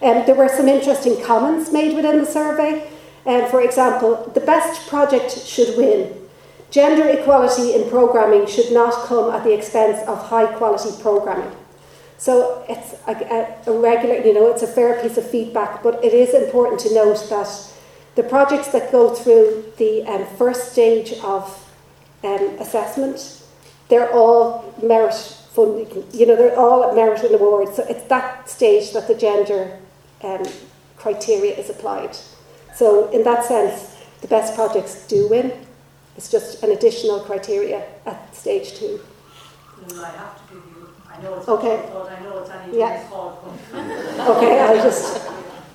There were some interesting comments made within the survey. For example, the best project should win. Gender equality in programming should not come at the expense of high-quality programming. So it's a regular, you know, it's a fair piece of feedback, but it is important to note that the projects that go through the first stage of assessment, they're all merit funding. You know, they're all at merit and awards. So it's that stage that the gender criteria is applied. So in that sense, the best projects do win. It's just an additional criteria at stage two. No, I have to give you, I know it's okay. Called, I know it's anything yeah. Called. Okay, I'll just,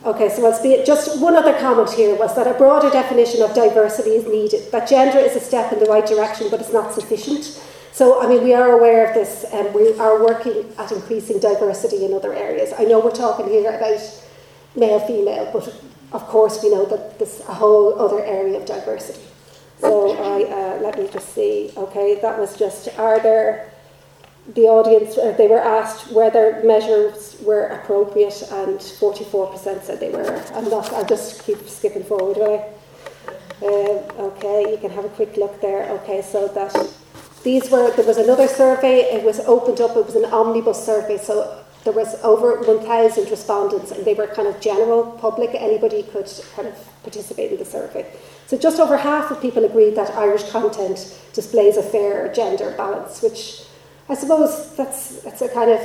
okay, so I'll speak. Just one other comment here was that a broader definition of diversity is needed, that gender is a step in the right direction, but it's not sufficient. So, I mean, we are aware of this, and we are working at increasing diversity in other areas. I know we're talking here about male-female, but of course we know that there's a whole other area of diversity. So, let me just see. Okay, that was just, are there, the audience, they were asked whether measures were appropriate, and 44% said they were. I'll just keep skipping forward, will I? Okay, you can have a quick look there. Okay, so that... There was another survey, it was opened up, it was an omnibus survey, so there was over 1,000 respondents, and they were kind of general public, anybody could kind of participate in the survey. So just over half of people agreed that Irish content displays a fair gender balance, which I suppose that's a kind of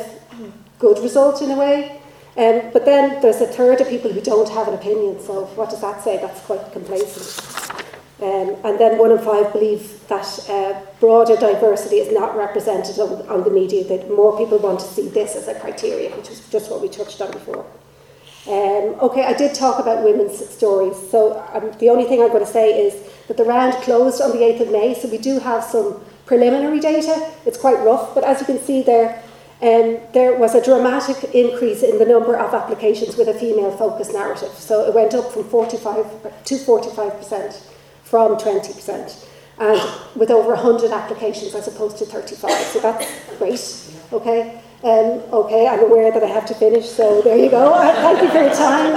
good result in a way. But then there's a third of people who don't have an opinion, so what does that say? That's quite complacent. And then 1 in 5 believe that broader diversity is not represented on the media, that more people want to see this as a criteria, which is just what we touched on before. Okay, I did talk about women's stories, so the only thing I'm going to say is that the round closed on the 8th of May, so we do have some preliminary data. It's quite rough, but as you can see there was a dramatic increase in the number of applications with a female-focused narrative, so it went up from 45 to 45%. From 20%, and with over 100 applications as opposed to 35, so that's great, okay? Okay, I'm aware that I have to finish, so there you go. Thank you for your time.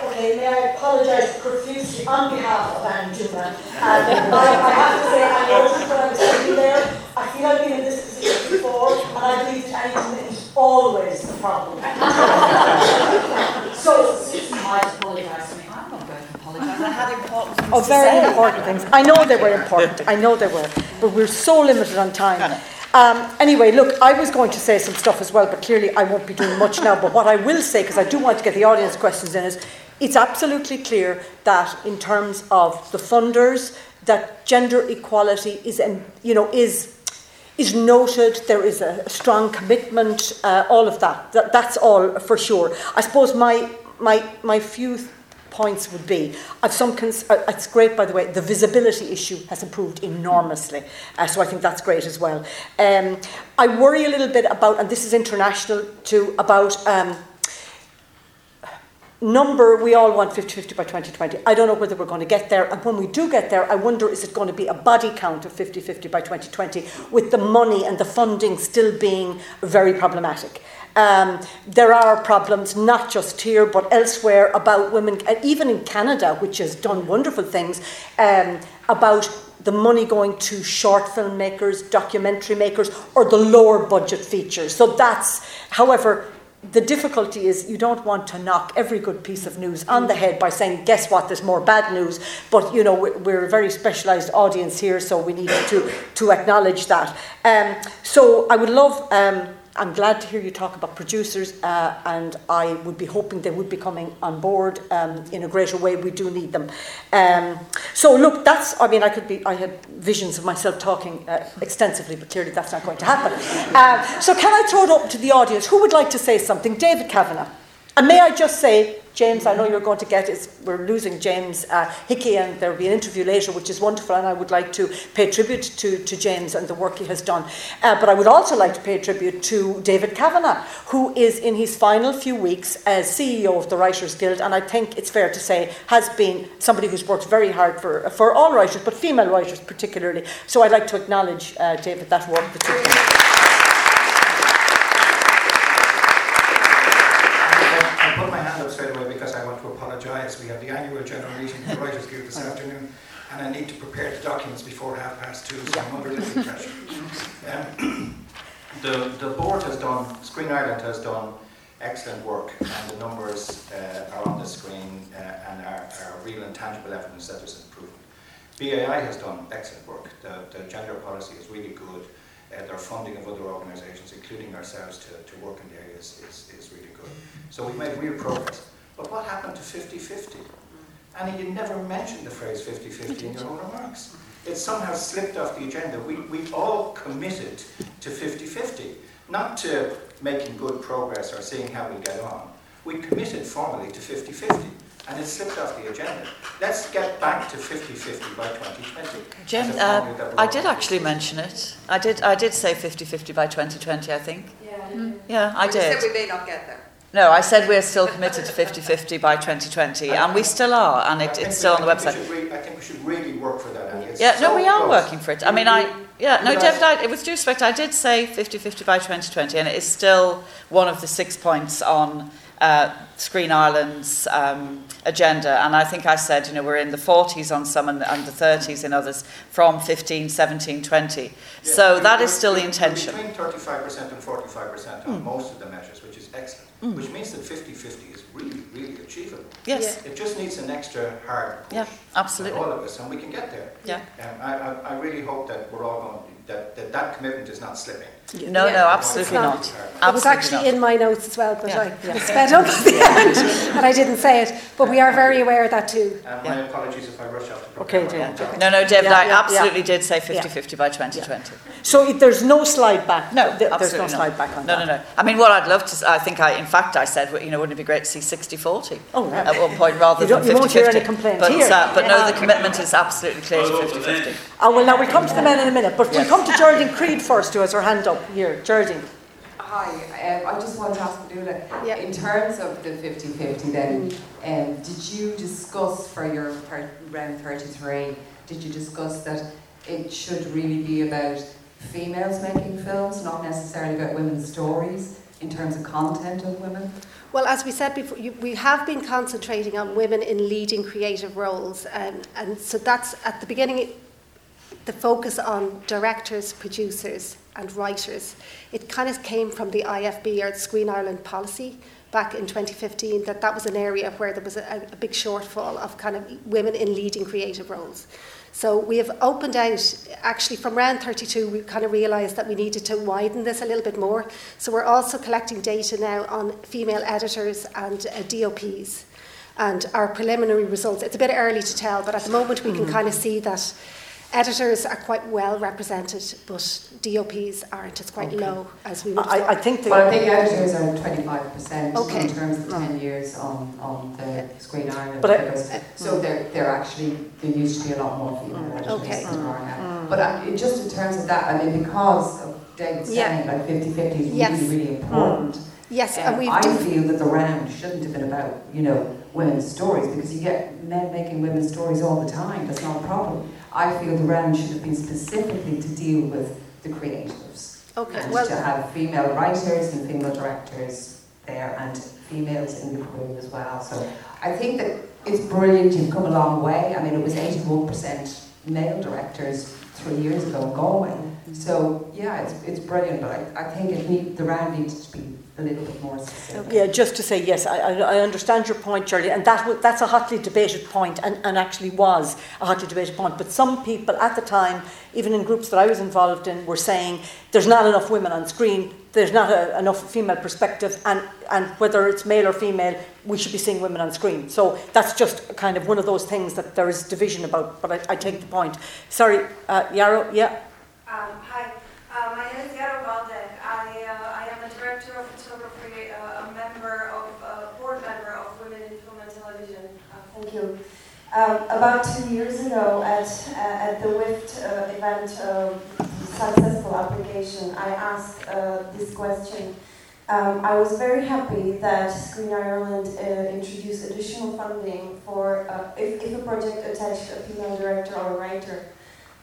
Okay, may I apologise profusely on behalf of Annie Doona. I have to say, I noticed when I was sitting there, I feel I've been in this position before, and I believe that Annie is always the problem. So, I apologise to me. I'm not going to apologise. I had important things to say. Very important things. I know they were important. But we're so limited on time. Anyway, look, I was going to say some stuff as well, but clearly I won't be doing much now. But what I will say, because I do want to get the audience questions in, is it's absolutely clear that in terms of the funders, that gender equality is noted. There is a strong commitment, all of that. That's all for sure. I suppose my few points would be, it's great, by the way, the visibility issue has improved enormously, so I think that's great as well. I worry a little bit about, and this is international too, about number, we all want 50-50 by 2020. I don't know whether we're going to get there, and when we do get there, I wonder, is it going to be a body count of 50-50 by 2020, with the money and the funding still being very problematic? There are problems, not just here, but elsewhere, about women, even in Canada, which has done wonderful things, about the money going to short filmmakers, documentary makers, or the lower budget features. So however, the difficulty is you don't want to knock every good piece of news on the head by saying, guess what, there's more bad news. But, we're a very specialised audience here, so we need to acknowledge that. So I would love... I'm glad to hear you talk about producers, and I would be hoping they would be coming on board in a greater way. We do need them. So look, I had visions of myself talking extensively, but clearly that's not going to happen. So can I throw it up to the audience? Who would like to say something? David Kavanagh. And may I just say, James, I know you're going to get it. We're losing James Hickey, and there'll be an interview later, which is wonderful, and I would like to pay tribute to James and the work he has done. But I would also like to pay tribute to David Kavanagh, who is in his final few weeks as CEO of the Writers Guild, and I think it's fair to say has been somebody who's worked very hard for all writers, but female writers particularly. So I'd like to acknowledge, David, that work particularly. We have the annual general meeting of the Writers Guild this afternoon, and I need to prepare the documents before 2:30, so I'm under little pressure. The board has done, Screen Ireland has done excellent work, and the numbers are on the screen and are real and tangible evidence that there's improvement. BAI has done excellent work. The gender policy is really good. Their funding of other organisations, including ourselves, to work in the area is really good. So we've made real progress. But what happened to 50-50? Annie, you never mentioned the phrase 50-50 in your own remarks. It somehow slipped off the agenda. We all committed to 50-50, not to making good progress or seeing how we get on. We committed formally to 50-50, and it slipped off the agenda. Let's get back to 50-50 by 2020. Jim, I did actually mention it. I did say 50-50 by 2020, I think. Yeah, I did. You said we may not get there. No, I said we're still committed to 50-50 by 2020, and we still are, and it's still on the website. I think we should really work for that. Annie. We are working for it. I mean, David, with due respect, I did say 50-50 by 2020, and it is still one of the 6 points on Screen Ireland's agenda. And I think I said, we're in the 40s on some and the 30s in others, from 15, 17, 20. Yeah, so that is still the intention. Between 35% and 45% on most of the measures, which is excellent. Mm. Which means that 50-50 is really, really achievable. Yes. Yeah. It just needs an extra hard push. Yeah, absolutely. All of us, and we can get there. Yeah. I really hope that we're all going to, that commitment is not slipping. No, absolutely not. It was actually in my notes as well, but I sped up at the end, and I didn't say it. But we are very aware of that too. And my apologies if I rush off the program. Okay, yeah. No, David, I absolutely did say 50-50 by 2020. Yeah. So there's no slide back. No, there's no slide back on that. No. I mean, what I'd love to, I said, wouldn't it be great to see 60-40 at one point rather than 50-50? You won't hear any complaints here. But no, the commitment is absolutely clear to 50-50. Oh, well, now we'll come to the men in a minute, but we'll come to Geraldine Creed first, who has her hand up. Here, Jardine. Hi, I just want to ask Madula, in terms of the 50-50 then, did you discuss for your round 33, did you discuss that it should really be about females making films, not necessarily about women's stories, in terms of content of women? Well, as we said before, we have been concentrating on women in leading creative roles, and so that's, at the beginning, the focus on directors, producers, and writers. It kind of came from the IFB or the Screen Ireland policy back in 2015 that was an area where there was a big shortfall of kind of women in leading creative roles. So we have opened out, actually from round 32, we kind of realised that we needed to widen this a little bit more. So we're also collecting data now on female editors and DOPs. And our preliminary results, it's a bit early to tell, but at the moment we can kind of see that editors are quite well represented, but DOPs aren't. It's quite low, as we would I think editors are 25% in terms of the 10 years on the Screen Ireland. So there used to be a lot more female editors than there are now. But just in terms of that, I mean, because of David's saying, like 50-50 is really, really important. Yes, and we feel that the round shouldn't have been about, you know, women's stories, because you get men making women's stories all the time. That's not a problem. I feel the round should have been specifically to deal with the creatives. And to have female writers and female directors there and females in the crew as well. So I think that it's brilliant. You've come a long way. I mean, it was 81% male directors 3 years ago in Galway. So, yeah, it's brilliant, but I think the round needs to be a little bit more specific. Yeah, just to say, yes, I understand your point, Shirley, and that's a hotly debated point, and actually was a hotly debated point. But some people at the time, even in groups that I was involved in, were saying there's not enough women on screen, there's not enough female perspective, and whether it's male or female, we should be seeing women on screen. So that's just kind of one of those things that there is division about, but I take the point. Sorry, Yarrow, yeah? Hi, my name is Ida Lupino. I am a director of photography, a board member of Women in Film and Television. Thank you. About 2 years ago, at the WIFT event, successful application, I asked this question. I was very happy that Screen Ireland introduced additional funding for if a project attached a female director or a writer.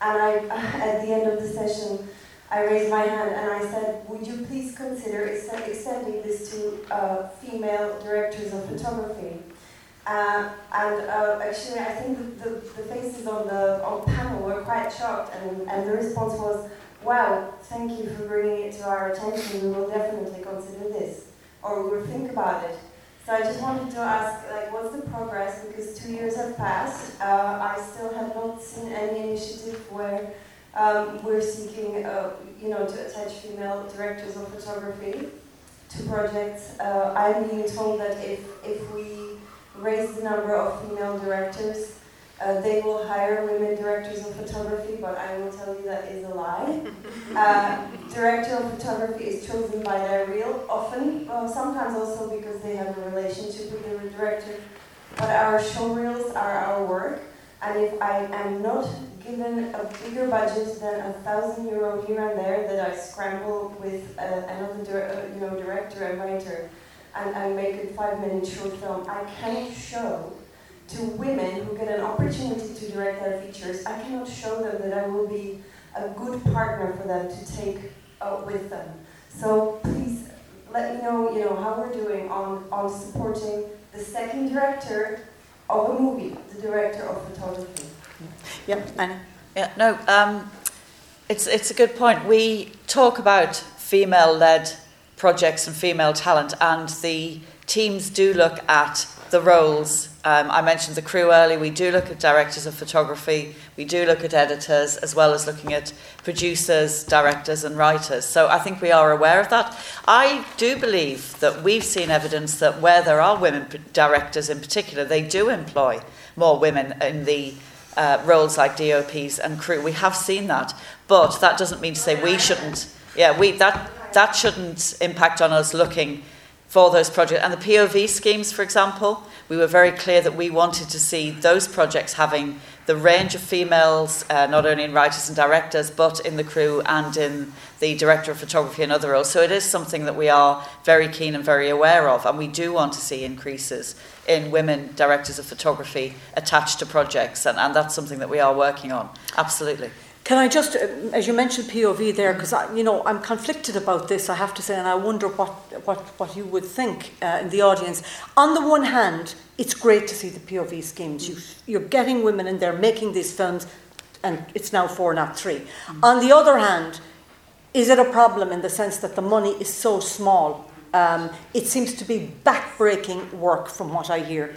And at the end of the session, I raised my hand and I said, would you please consider extending this to female directors of photography? Actually, I think the faces on the panel were quite shocked, and the response was, wow, thank you for bringing it to our attention. We will definitely consider this, or we'll think about it. So I just wanted to ask, what's the progress? Because 2 years have passed. I still have not seen any initiative where we're seeking, to attach female directors of photography to projects. I'm being told that if we raise the number of female directors, they will hire women directors of photography, but I will tell you that is a lie. Director of photography is chosen by their reel, often, sometimes also because they have a relationship with the director. But our showreels are our work, and if I am not given a bigger budget than €1,000 here and there that I scramble with another director and writer, and I make a 5-minute short film, I cannot show to women who get an opportunity to direct their features, I cannot show them that I will be a good partner for them to take with them. So please let me know, how we're doing on supporting the second director of a movie, the director of photography. Yeah, Annie. Yeah, no, it's a good point. We talk about female-led projects and female talent, and the teams do look at the roles. I mentioned the crew earlier. We do look at directors of photography. We do look at editors, as well as looking at producers, directors and writers. So I think we are aware of that. I do believe that we've seen evidence that where there are women directors in particular, they do employ more women in the roles like DOPs and crew. We have seen that, but that doesn't mean to say we shouldn't. Yeah, that shouldn't impact on us looking for those projects. And the POV schemes, for example, we were very clear that we wanted to see those projects having the range of females, not only in writers and directors, but in the crew and in the director of photography and other roles. So it is something that we are very keen and very aware of, and we do want to see increases in women directors of photography attached to projects, and that's something that we are working on, absolutely. Can I just, as you mentioned POV there, because I'm conflicted about this, I have to say, and I wonder what you would think in the audience. On the one hand, it's great to see the POV schemes. You're getting women in there making these films, and it's now 4, not 3. Mm-hmm. On the other hand, is it a problem in the sense that the money is so small? It seems to be backbreaking work, from what I hear.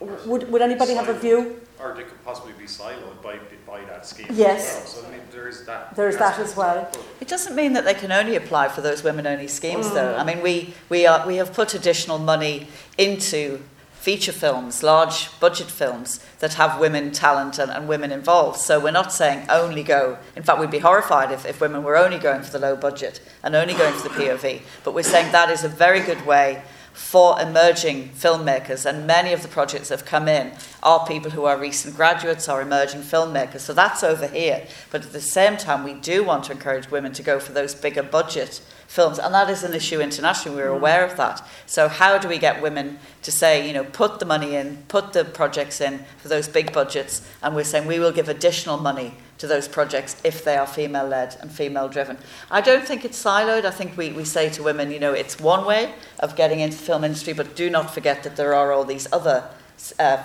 Would anybody have a view? Or they could possibly be siloed by that scheme. Yes. As well. So I mean, there is that. There is that as well. It doesn't mean that they can only apply for those women-only schemes, though. I mean, we have put additional money into feature films, large budget films that have women talent and women involved. So we're not saying only go. In fact, we'd be horrified if women were only going for the low budget and only going for the POV. But we're saying that is a very good way for emerging filmmakers, and many of the projects that have come in are people who are recent graduates or emerging filmmakers, so that's over here. But at the same time, we do want to encourage women to go for those bigger budget films, and that is an issue internationally, we're aware of that. So how do we get women to say, you know, put the money in, put the projects in for those big budgets, and we're saying we will give additional money to those projects if they are female-led and female-driven. I don't think it's siloed. I think we say to women, you know, it's one way of getting into the film industry, but do not forget that there are all these other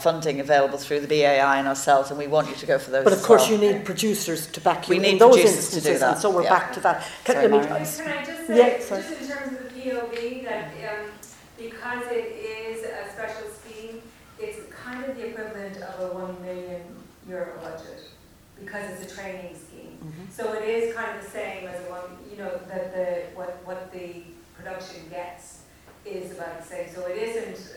funding available through the BAI and ourselves, and we want you to go for those. But of course, you need producers to back you in those instances, to do that. And so we're back to that. Can I just say, just in terms of the POV, that because it is a special scheme, it's kind of the equivalent of a €1 million budget, because it's a training scheme. Mm-hmm. So it is kind of the same as what the production gets is about the same. So it isn't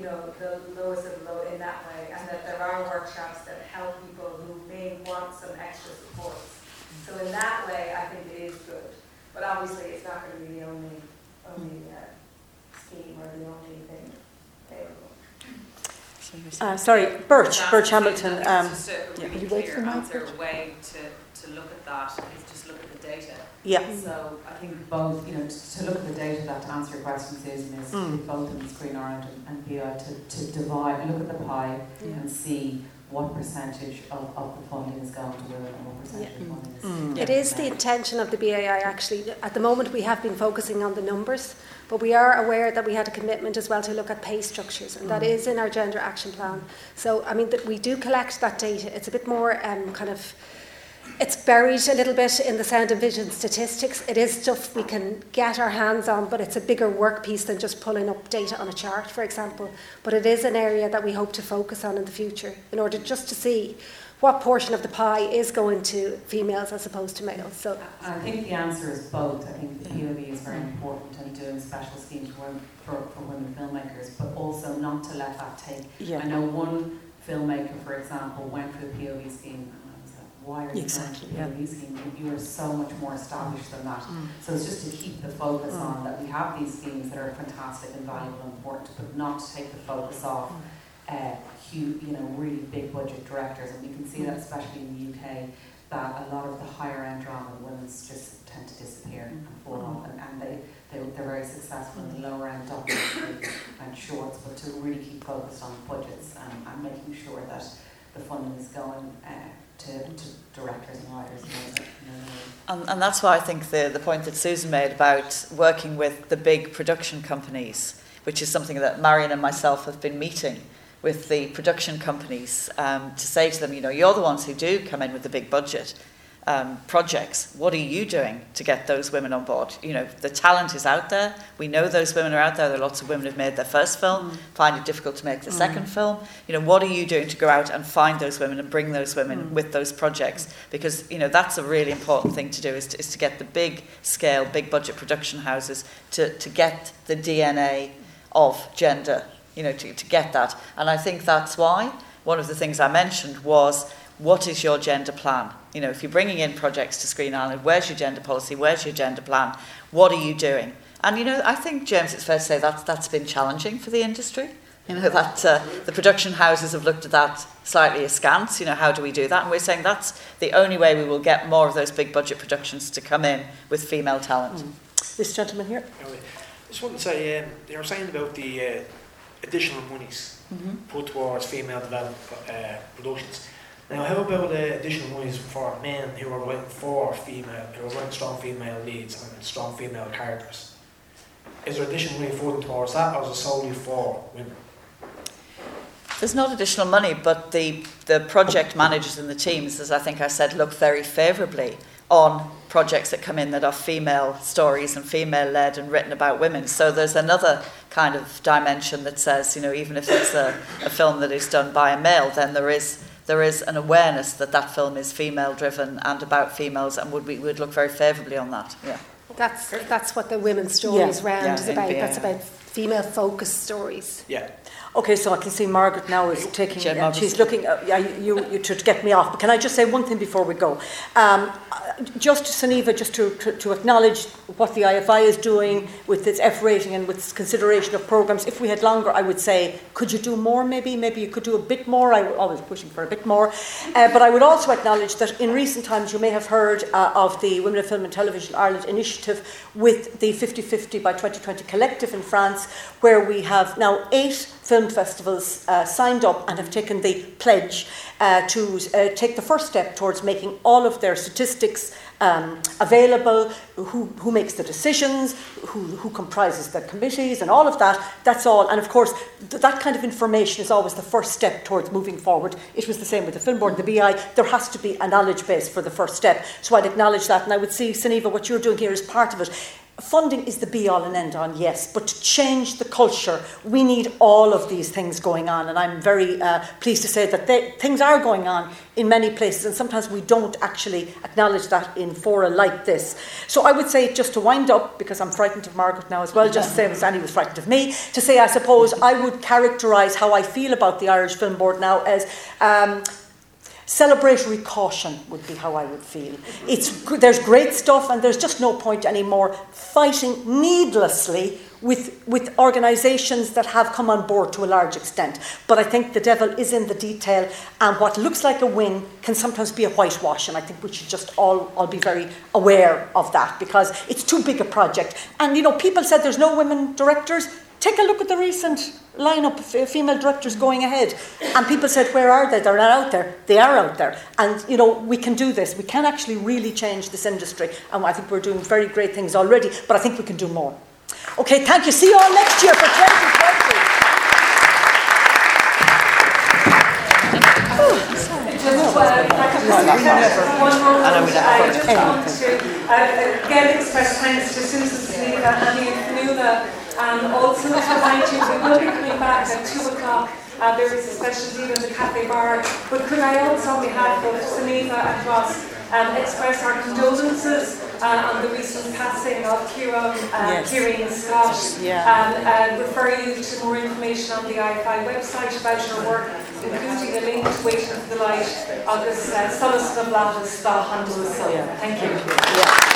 the lowest of the low in that way, and that there are workshops that help people who may want some extra support. Mm-hmm. So in that way, I think it is good. But obviously, it's not going to be the only scheme or the only thing available. Sorry, Birch Hamilton. Just a really clear answer, a way to look at that is just look at the data. Yeah. So I think both, to look at the data, that to answer your question, Susan, is both in Screen Ireland and BI to divide, look at the pie and see what percentage of the funding is going to women and what percentage of funding is It is the intention of the BAI, actually. At the moment, we have been focusing on the numbers, but we are aware that we had a commitment as well to look at pay structures, and that is in our gender action plan. So, I mean, that we do collect that data. It's a bit more it's buried a little bit in the sound and vision statistics. It is stuff we can get our hands on, but it's a bigger work piece than just pulling up data on a chart, for example. But it is an area that we hope to focus on in the future in order just to see what portion of the pie is going to females as opposed to males. So I think the answer is both. I think the POV is very important and doing special schemes for women filmmakers, but also not to let that take. Yeah. I know one filmmaker, for example, went for the POV scheme. Why are you going to be using? You are so much more established than that. So it's just to keep the focus on that we have these schemes that are fantastic and valuable and important, but not to take the focus off huge, really big budget directors. And we can see that especially in the UK, that a lot of the higher end drama women's just tend to disappear and fall off, and they're very successful in the lower end documentaries and shorts. But to really keep focused on budgets and making sure that the funding is going. To directors and writers. And that's why I think the point that Susan made about working with the big production companies, which is something that Marion and myself have been meeting with the production companies to say to them, you're the ones who do come in with the big budget projects. What are you doing to get those women on board? The talent is out there. We know those women are out there. There are lots of women who have made their first film, find it difficult to make the second film. What are you doing to go out and find those women and bring those women with those projects? Because, that's a really important thing to do, is to get the big scale, big budget production houses to get the DNA of gender, to get that. And I think that's why one of the things I mentioned was, what is your gender plan? If you're bringing in projects to Screen Ireland, where's your gender policy? Where's your gender plan? What are you doing? And, I think, James, it's fair to say that's been challenging for the industry. That the production houses have looked at that slightly askance. How do we do that? And we're saying that's the only way we will get more of those big budget productions to come in with female talent. This gentleman here. I just want to say, they were saying about the additional monies put towards female development productions. Now, how about additional monies for men who are writing strong female leads and strong female characters? Is there additional money for them towards that, or is it solely for women? There's not additional money, but the project managers and the teams, as I think I said, look very favourably on projects that come in that are female stories and female-led and written about women. So there's another kind of dimension that says, you know, even if it's a film that is done by a male, then there is an awareness that that film is female-driven and about females, and we would look very favourably on that. Yeah, that's what the women's stories round is about. That's about female-focused stories. Yeah. Okay, so I can see Margaret now is taking. She's looking. You to get me off. But can I just say one thing before we go? Just Suniva, just to acknowledge what the IFI is doing with its F rating and with its consideration of programmes. If we had longer, I would say, could you do more? Maybe you could do a bit more. I'm always pushing for a bit more. But I would also acknowledge that in recent times you may have heard of the Women in Film and Television Ireland initiative with the 50-50 by 2020 collective in France, where we have now 8 film festivals signed up and have taken the pledge to take the first step towards making all of their statistics available, who makes the decisions, who comprises the committees and all of that. That's all. And of course, that kind of information is always the first step towards moving forward. It was the same with the Film Board and the BI. There has to be a knowledge base for the first step. So I'd acknowledge that. And I would see, Suniva, what you're doing here is part of it. Funding is the be-all and end-all, yes, but to change the culture, we need all of these things going on, and I'm very pleased to say that things are going on in many places, and sometimes we don't actually acknowledge that in fora like this. So I would say, just to wind up, because I'm frightened of Margaret now as well, just the same as Annie was frightened of me, to say I suppose I would characterise how I feel about the Irish Film Board now as... celebratory caution would be how I would feel. There's great stuff and there's just no point anymore fighting needlessly with organisations that have come on board to a large extent. But I think the devil is in the detail, and what looks like a win can sometimes be a whitewash, and I think we should just all be very aware of that, because it's too big a project. And, you know, people said there's no women directors. Take a look at the recent lineup of female directors going ahead. And people said, where are they? They're not out there. They are out there. And, you know, we can do this. We can actually really change this industry. And I think we're doing very great things already, but I think we can do more. Okay, thank you. See you all next year for 2020. I just want to express thanks to Susan Liddy and Fionnuala. And also to remind you, we will be coming back at 2 o'clock. There is a special deal in the cafe bar. But could I also, on behalf of Suniva and Ross, express our condolences on the recent passing of Kieran Scott, and refer you to more information on the IFI website about her work, including a link to Waiting for the Light of this Solus of Blatus, the Handel. Thank you.